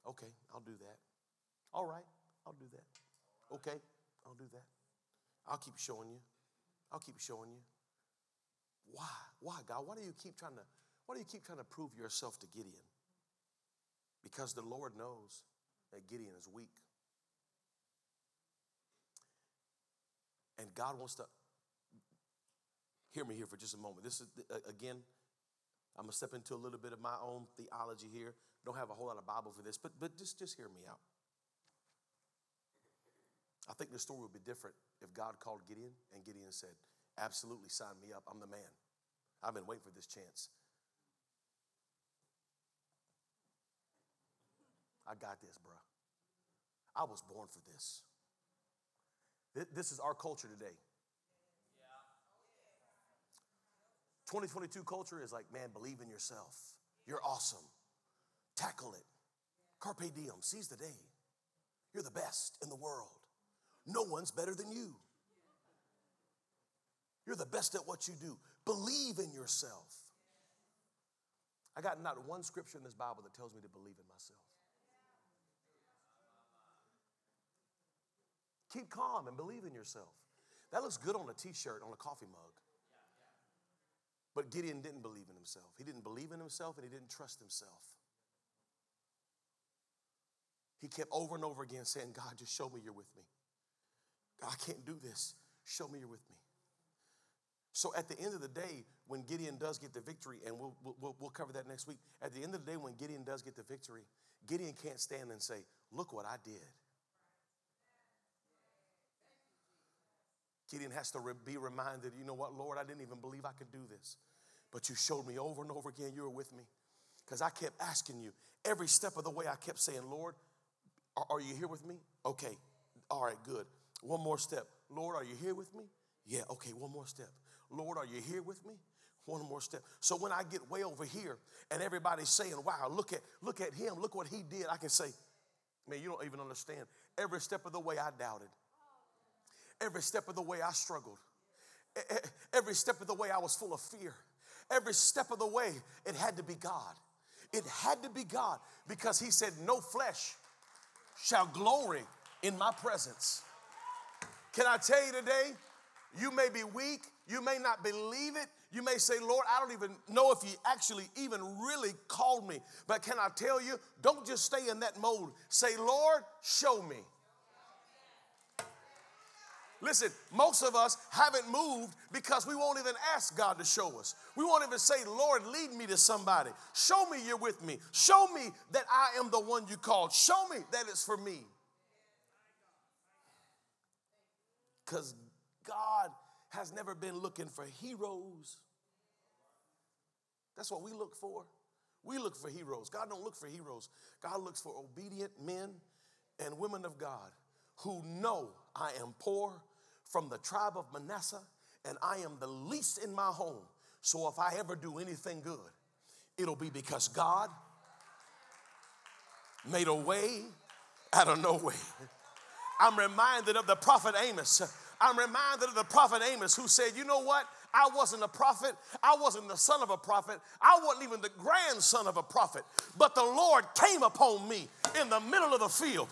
Okay, I'll do that. All right, I'll do that. Okay, I'll do that. I'll keep showing you. I'll keep showing you. Why? Why, God? Why do you keep trying to, why do you keep trying to prove yourself to Gideon? Because the Lord knows that Gideon is weak. And God wants to, hear me here for just a moment. This is, again, I'm going to step into a little bit of my own theology here. Don't have a whole lot of Bible for this, but but just, just hear me out. I think the story would be different if God called Gideon and Gideon said, absolutely, sign me up. I'm the man. I've been waiting for this chance. I got this, bro. I was born for this. This is our culture today. twenty twenty-two culture is like, man, believe in yourself. You're awesome. Tackle it. Carpe diem. Seize the day. You're the best in the world. No one's better than you. You're the best at what you do. Believe in yourself. I got not one scripture in this Bible that tells me to believe in myself. Keep calm and believe in yourself. That looks good on a t-shirt, on a coffee mug. But Gideon didn't believe in himself. He didn't believe in himself and he didn't trust himself. He kept over and over again saying, God, just show me you're with me. God, I can't do this. Show me you're with me. So at the end of the day, when Gideon does get the victory, and we'll, we'll, we'll cover that next week. At the end of the day, when Gideon does get the victory, Gideon can't stand and say, look what I did. Gideon has to re- be reminded, you know what, Lord, I didn't even believe I could do this. But you showed me over and over again you were with me. Because I kept asking you. Every step of the way I kept saying, Lord, are, are you here with me? Okay. All right, good. One more step. Lord, are you here with me? Yeah, okay, one more step. Lord, are you here with me? One more step. So when I get way over here and everybody's saying, wow, look at look at him, look what he did, I can say, man, you don't even understand. Every step of the way I doubted. Every step of the way I struggled. Every step of the way I was full of fear. Every step of the way it had to be God. It had to be God because he said, no flesh shall glory in my presence. Can I tell you today, You may be weak. You may not believe it. You may say, Lord, I don't even know if you actually even really called me. But can I tell you, don't just stay in that mode. Say, Lord, show me. Listen, most of us haven't moved because we won't even ask God to show us. We won't even say, Lord, lead me to somebody. Show me you're with me. Show me that I am the one you called. Show me that it's for me. Because God has never been looking for heroes. That's what we look for. We look for heroes. God don't look for heroes. God looks for obedient men and women of God who know I am poor from the tribe of Manasseh, and I am the least in my home. So if I ever do anything good, it'll be because God made a way out of no way. I'm reminded of the prophet Amos. I'm reminded of the prophet Amos who said, you know what? I wasn't a prophet. I wasn't the son of a prophet. I wasn't even the grandson of a prophet. But the Lord came upon me in the middle of the field.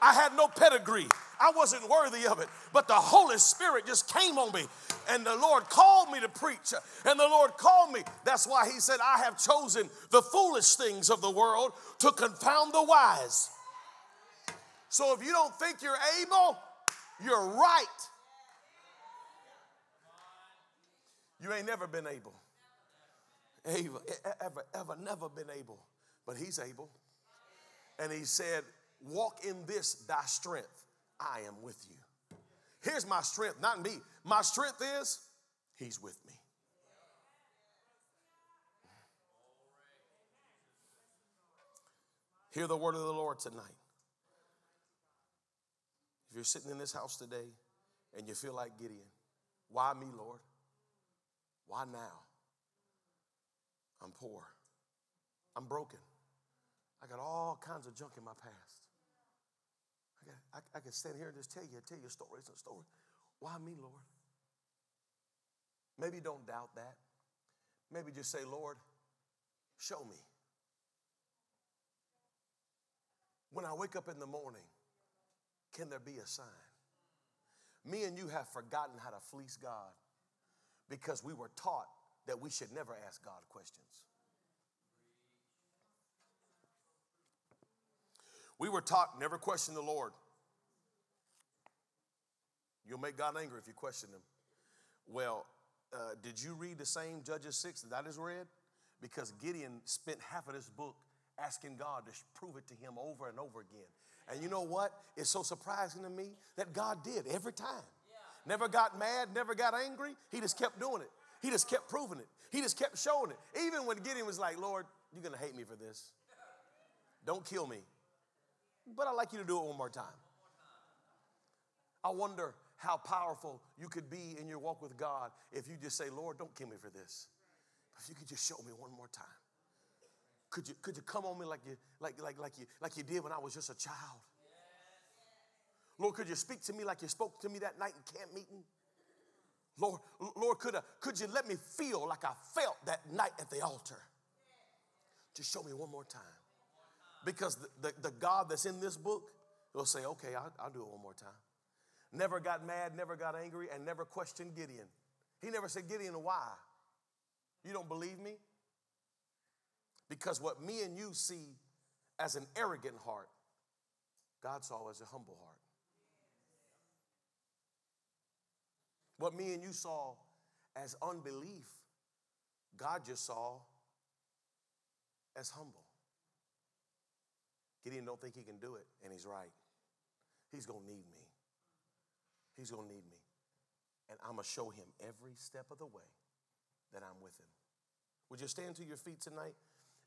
I had no pedigree. I wasn't worthy of it. But the Holy Spirit just came on me. And the Lord called me to preach. And the Lord called me. That's why he said, I have chosen the foolish things of the world to confound the wise. So if you don't think you're able, you're right. You ain't never been able. Ever, ever, ever, never been able. But he's able. And he said, walk in this, thy strength. I am with you. Here's my strength, not me. My strength is, he's with me. Hear the word of the Lord tonight. If you're sitting in this house today and you feel like Gideon, why me, Lord? Why now? I'm poor. I'm broken. I got all kinds of junk in my past. I, I can stand here and just tell you, tell you stories and stories. Why me, Lord? Maybe don't doubt that. Maybe just say, Lord, show me. When I wake up in the morning, can there be a sign? Me and you have forgotten how to fleece God because we were taught that we should never ask God questions. We were taught, never question the Lord. You'll make God angry if you question him. Well, uh, did you read the same Judges six that I just read? Because Gideon spent half of this book asking God to prove it to him over and over again. And you know what? It's so surprising to me that God did every time. Never got mad, never got angry. He just kept doing it. He just kept proving it. He just kept showing it. Even when Gideon was like, Lord, you're going to hate me for this. Don't kill me. But I'd like you to do it one more time. I wonder how powerful you could be in your walk with God if you just say, Lord, don't kill me for this. If you could just show me one more time. Could you, could you come on me like you, like, like, like, you, like you did when I was just a child? Lord, could you speak to me like you spoke to me that night in camp meeting? Lord, Lord, could, I, could you let me feel like I felt that night at the altar? Just show me one more time. Because the, the, the God that's in this book will say, okay, I'll, I'll do it one more time. Never got mad, never got angry, and never questioned Gideon. He never said, Gideon, why? You don't believe me? Because what me and you see as an arrogant heart, God saw as a humble heart. What me and you saw as unbelief, God just saw as humble. Gideon don't think he can do it, and he's right. He's going to need me. He's going to need me. And I'm going to show him every step of the way that I'm with him. Would you stand to your feet tonight,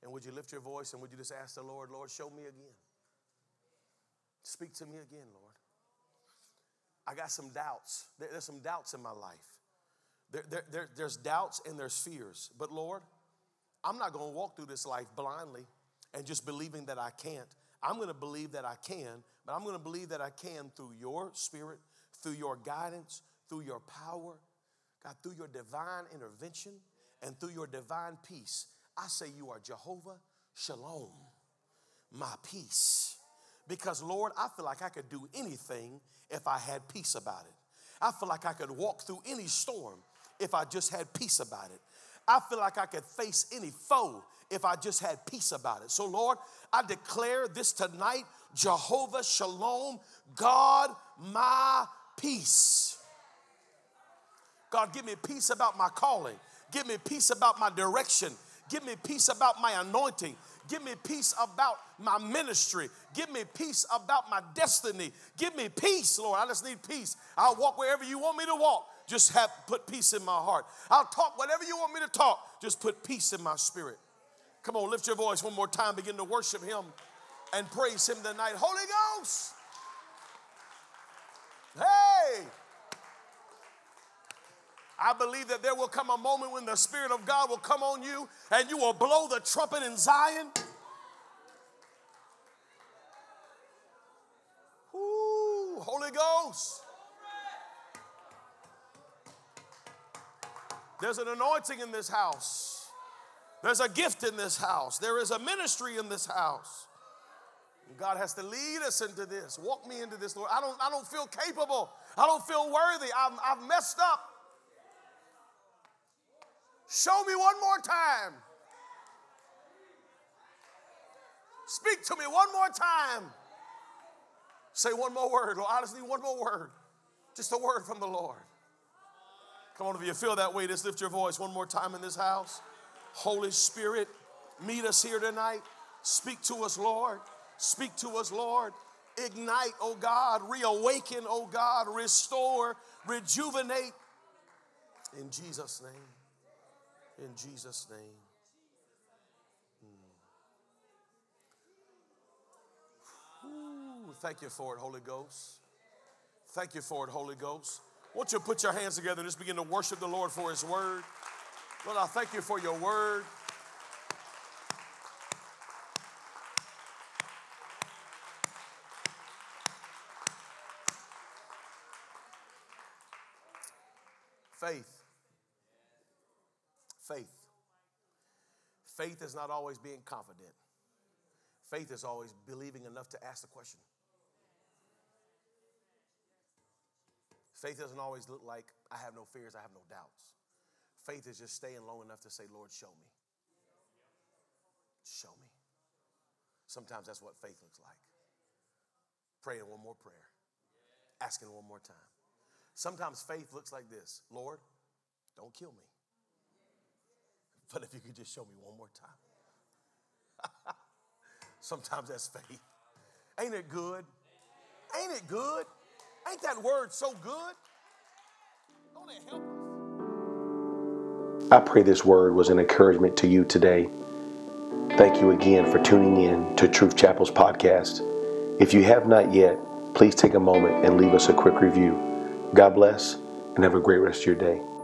and would you lift your voice, and would you just ask the Lord, Lord, show me again. Speak to me again, Lord. I got some doubts. There, there's some doubts in my life. There, there, there, there's doubts and there's fears. But, Lord, I'm not going to walk through this life blindly and just believing that I can't. I'm going to believe that I can, but I'm going to believe that I can through your spirit, through your guidance, through your power, God, through your divine intervention, and through your divine peace. I say you are Jehovah Shalom, my peace. Because, Lord, I feel like I could do anything if I had peace about it. I feel like I could walk through any storm if I just had peace about it. I feel like I could face any foe if I just had peace about it. So, Lord, I declare this tonight, Jehovah Shalom, God, my peace. God, give me peace about my calling. Give me peace about my direction. Give me peace about my anointing. Give me peace about my ministry. Give me peace about my destiny. Give me peace, Lord. I just need peace. I'll walk wherever you want me to walk. Just have put peace in my heart. I'll talk whatever you want me to talk. Just put peace in my spirit. Come on, lift your voice one more time. Begin to worship him and praise him tonight. Holy Ghost. Hey. I believe that there will come a moment when the Spirit of God will come on you and you will blow the trumpet in Zion. Ooh, Holy Ghost. There's an anointing in this house. There's a gift in this house. There is a ministry in this house. God has to lead us into this. Walk me into this, Lord. I don't, I don't feel capable. I don't feel worthy. I'm, I've messed up. Show me one more time. Speak to me one more time. Say one more word, Lord. I just need one more word. Just a word from the Lord. Come on, if you feel that way, just lift your voice one more time in this house. Holy Spirit, meet us here tonight. Speak to us, Lord. Speak to us, Lord. Ignite, oh God. Reawaken, oh God. Restore, rejuvenate. In Jesus' name. In Jesus' name. Mm. Ooh, thank you for it, Holy Ghost. Thank you for it, Holy Ghost. Won't you put your hands together and just begin to worship the Lord for his word. Lord, I thank you for your word. Faith. Faith. Faith is not always being confident. Faith is always believing enough to ask the question. Faith doesn't always look like I have no fears, I have no doubts. Faith is just staying long enough to say, Lord, show me. Show me. Sometimes that's what faith looks like. Praying one more prayer. Asking one more time. Sometimes faith looks like this. Lord, don't kill me. But if you could just show me one more time. Sometimes that's faith. Ain't it good? Ain't it good? Ain't that word so good? Don't it help us? I pray this word was an encouragement to you today. Thank you again for tuning in to Truth Chapel's podcast. If you have not yet, please take a moment and leave us a quick review. God bless and have a great rest of your day.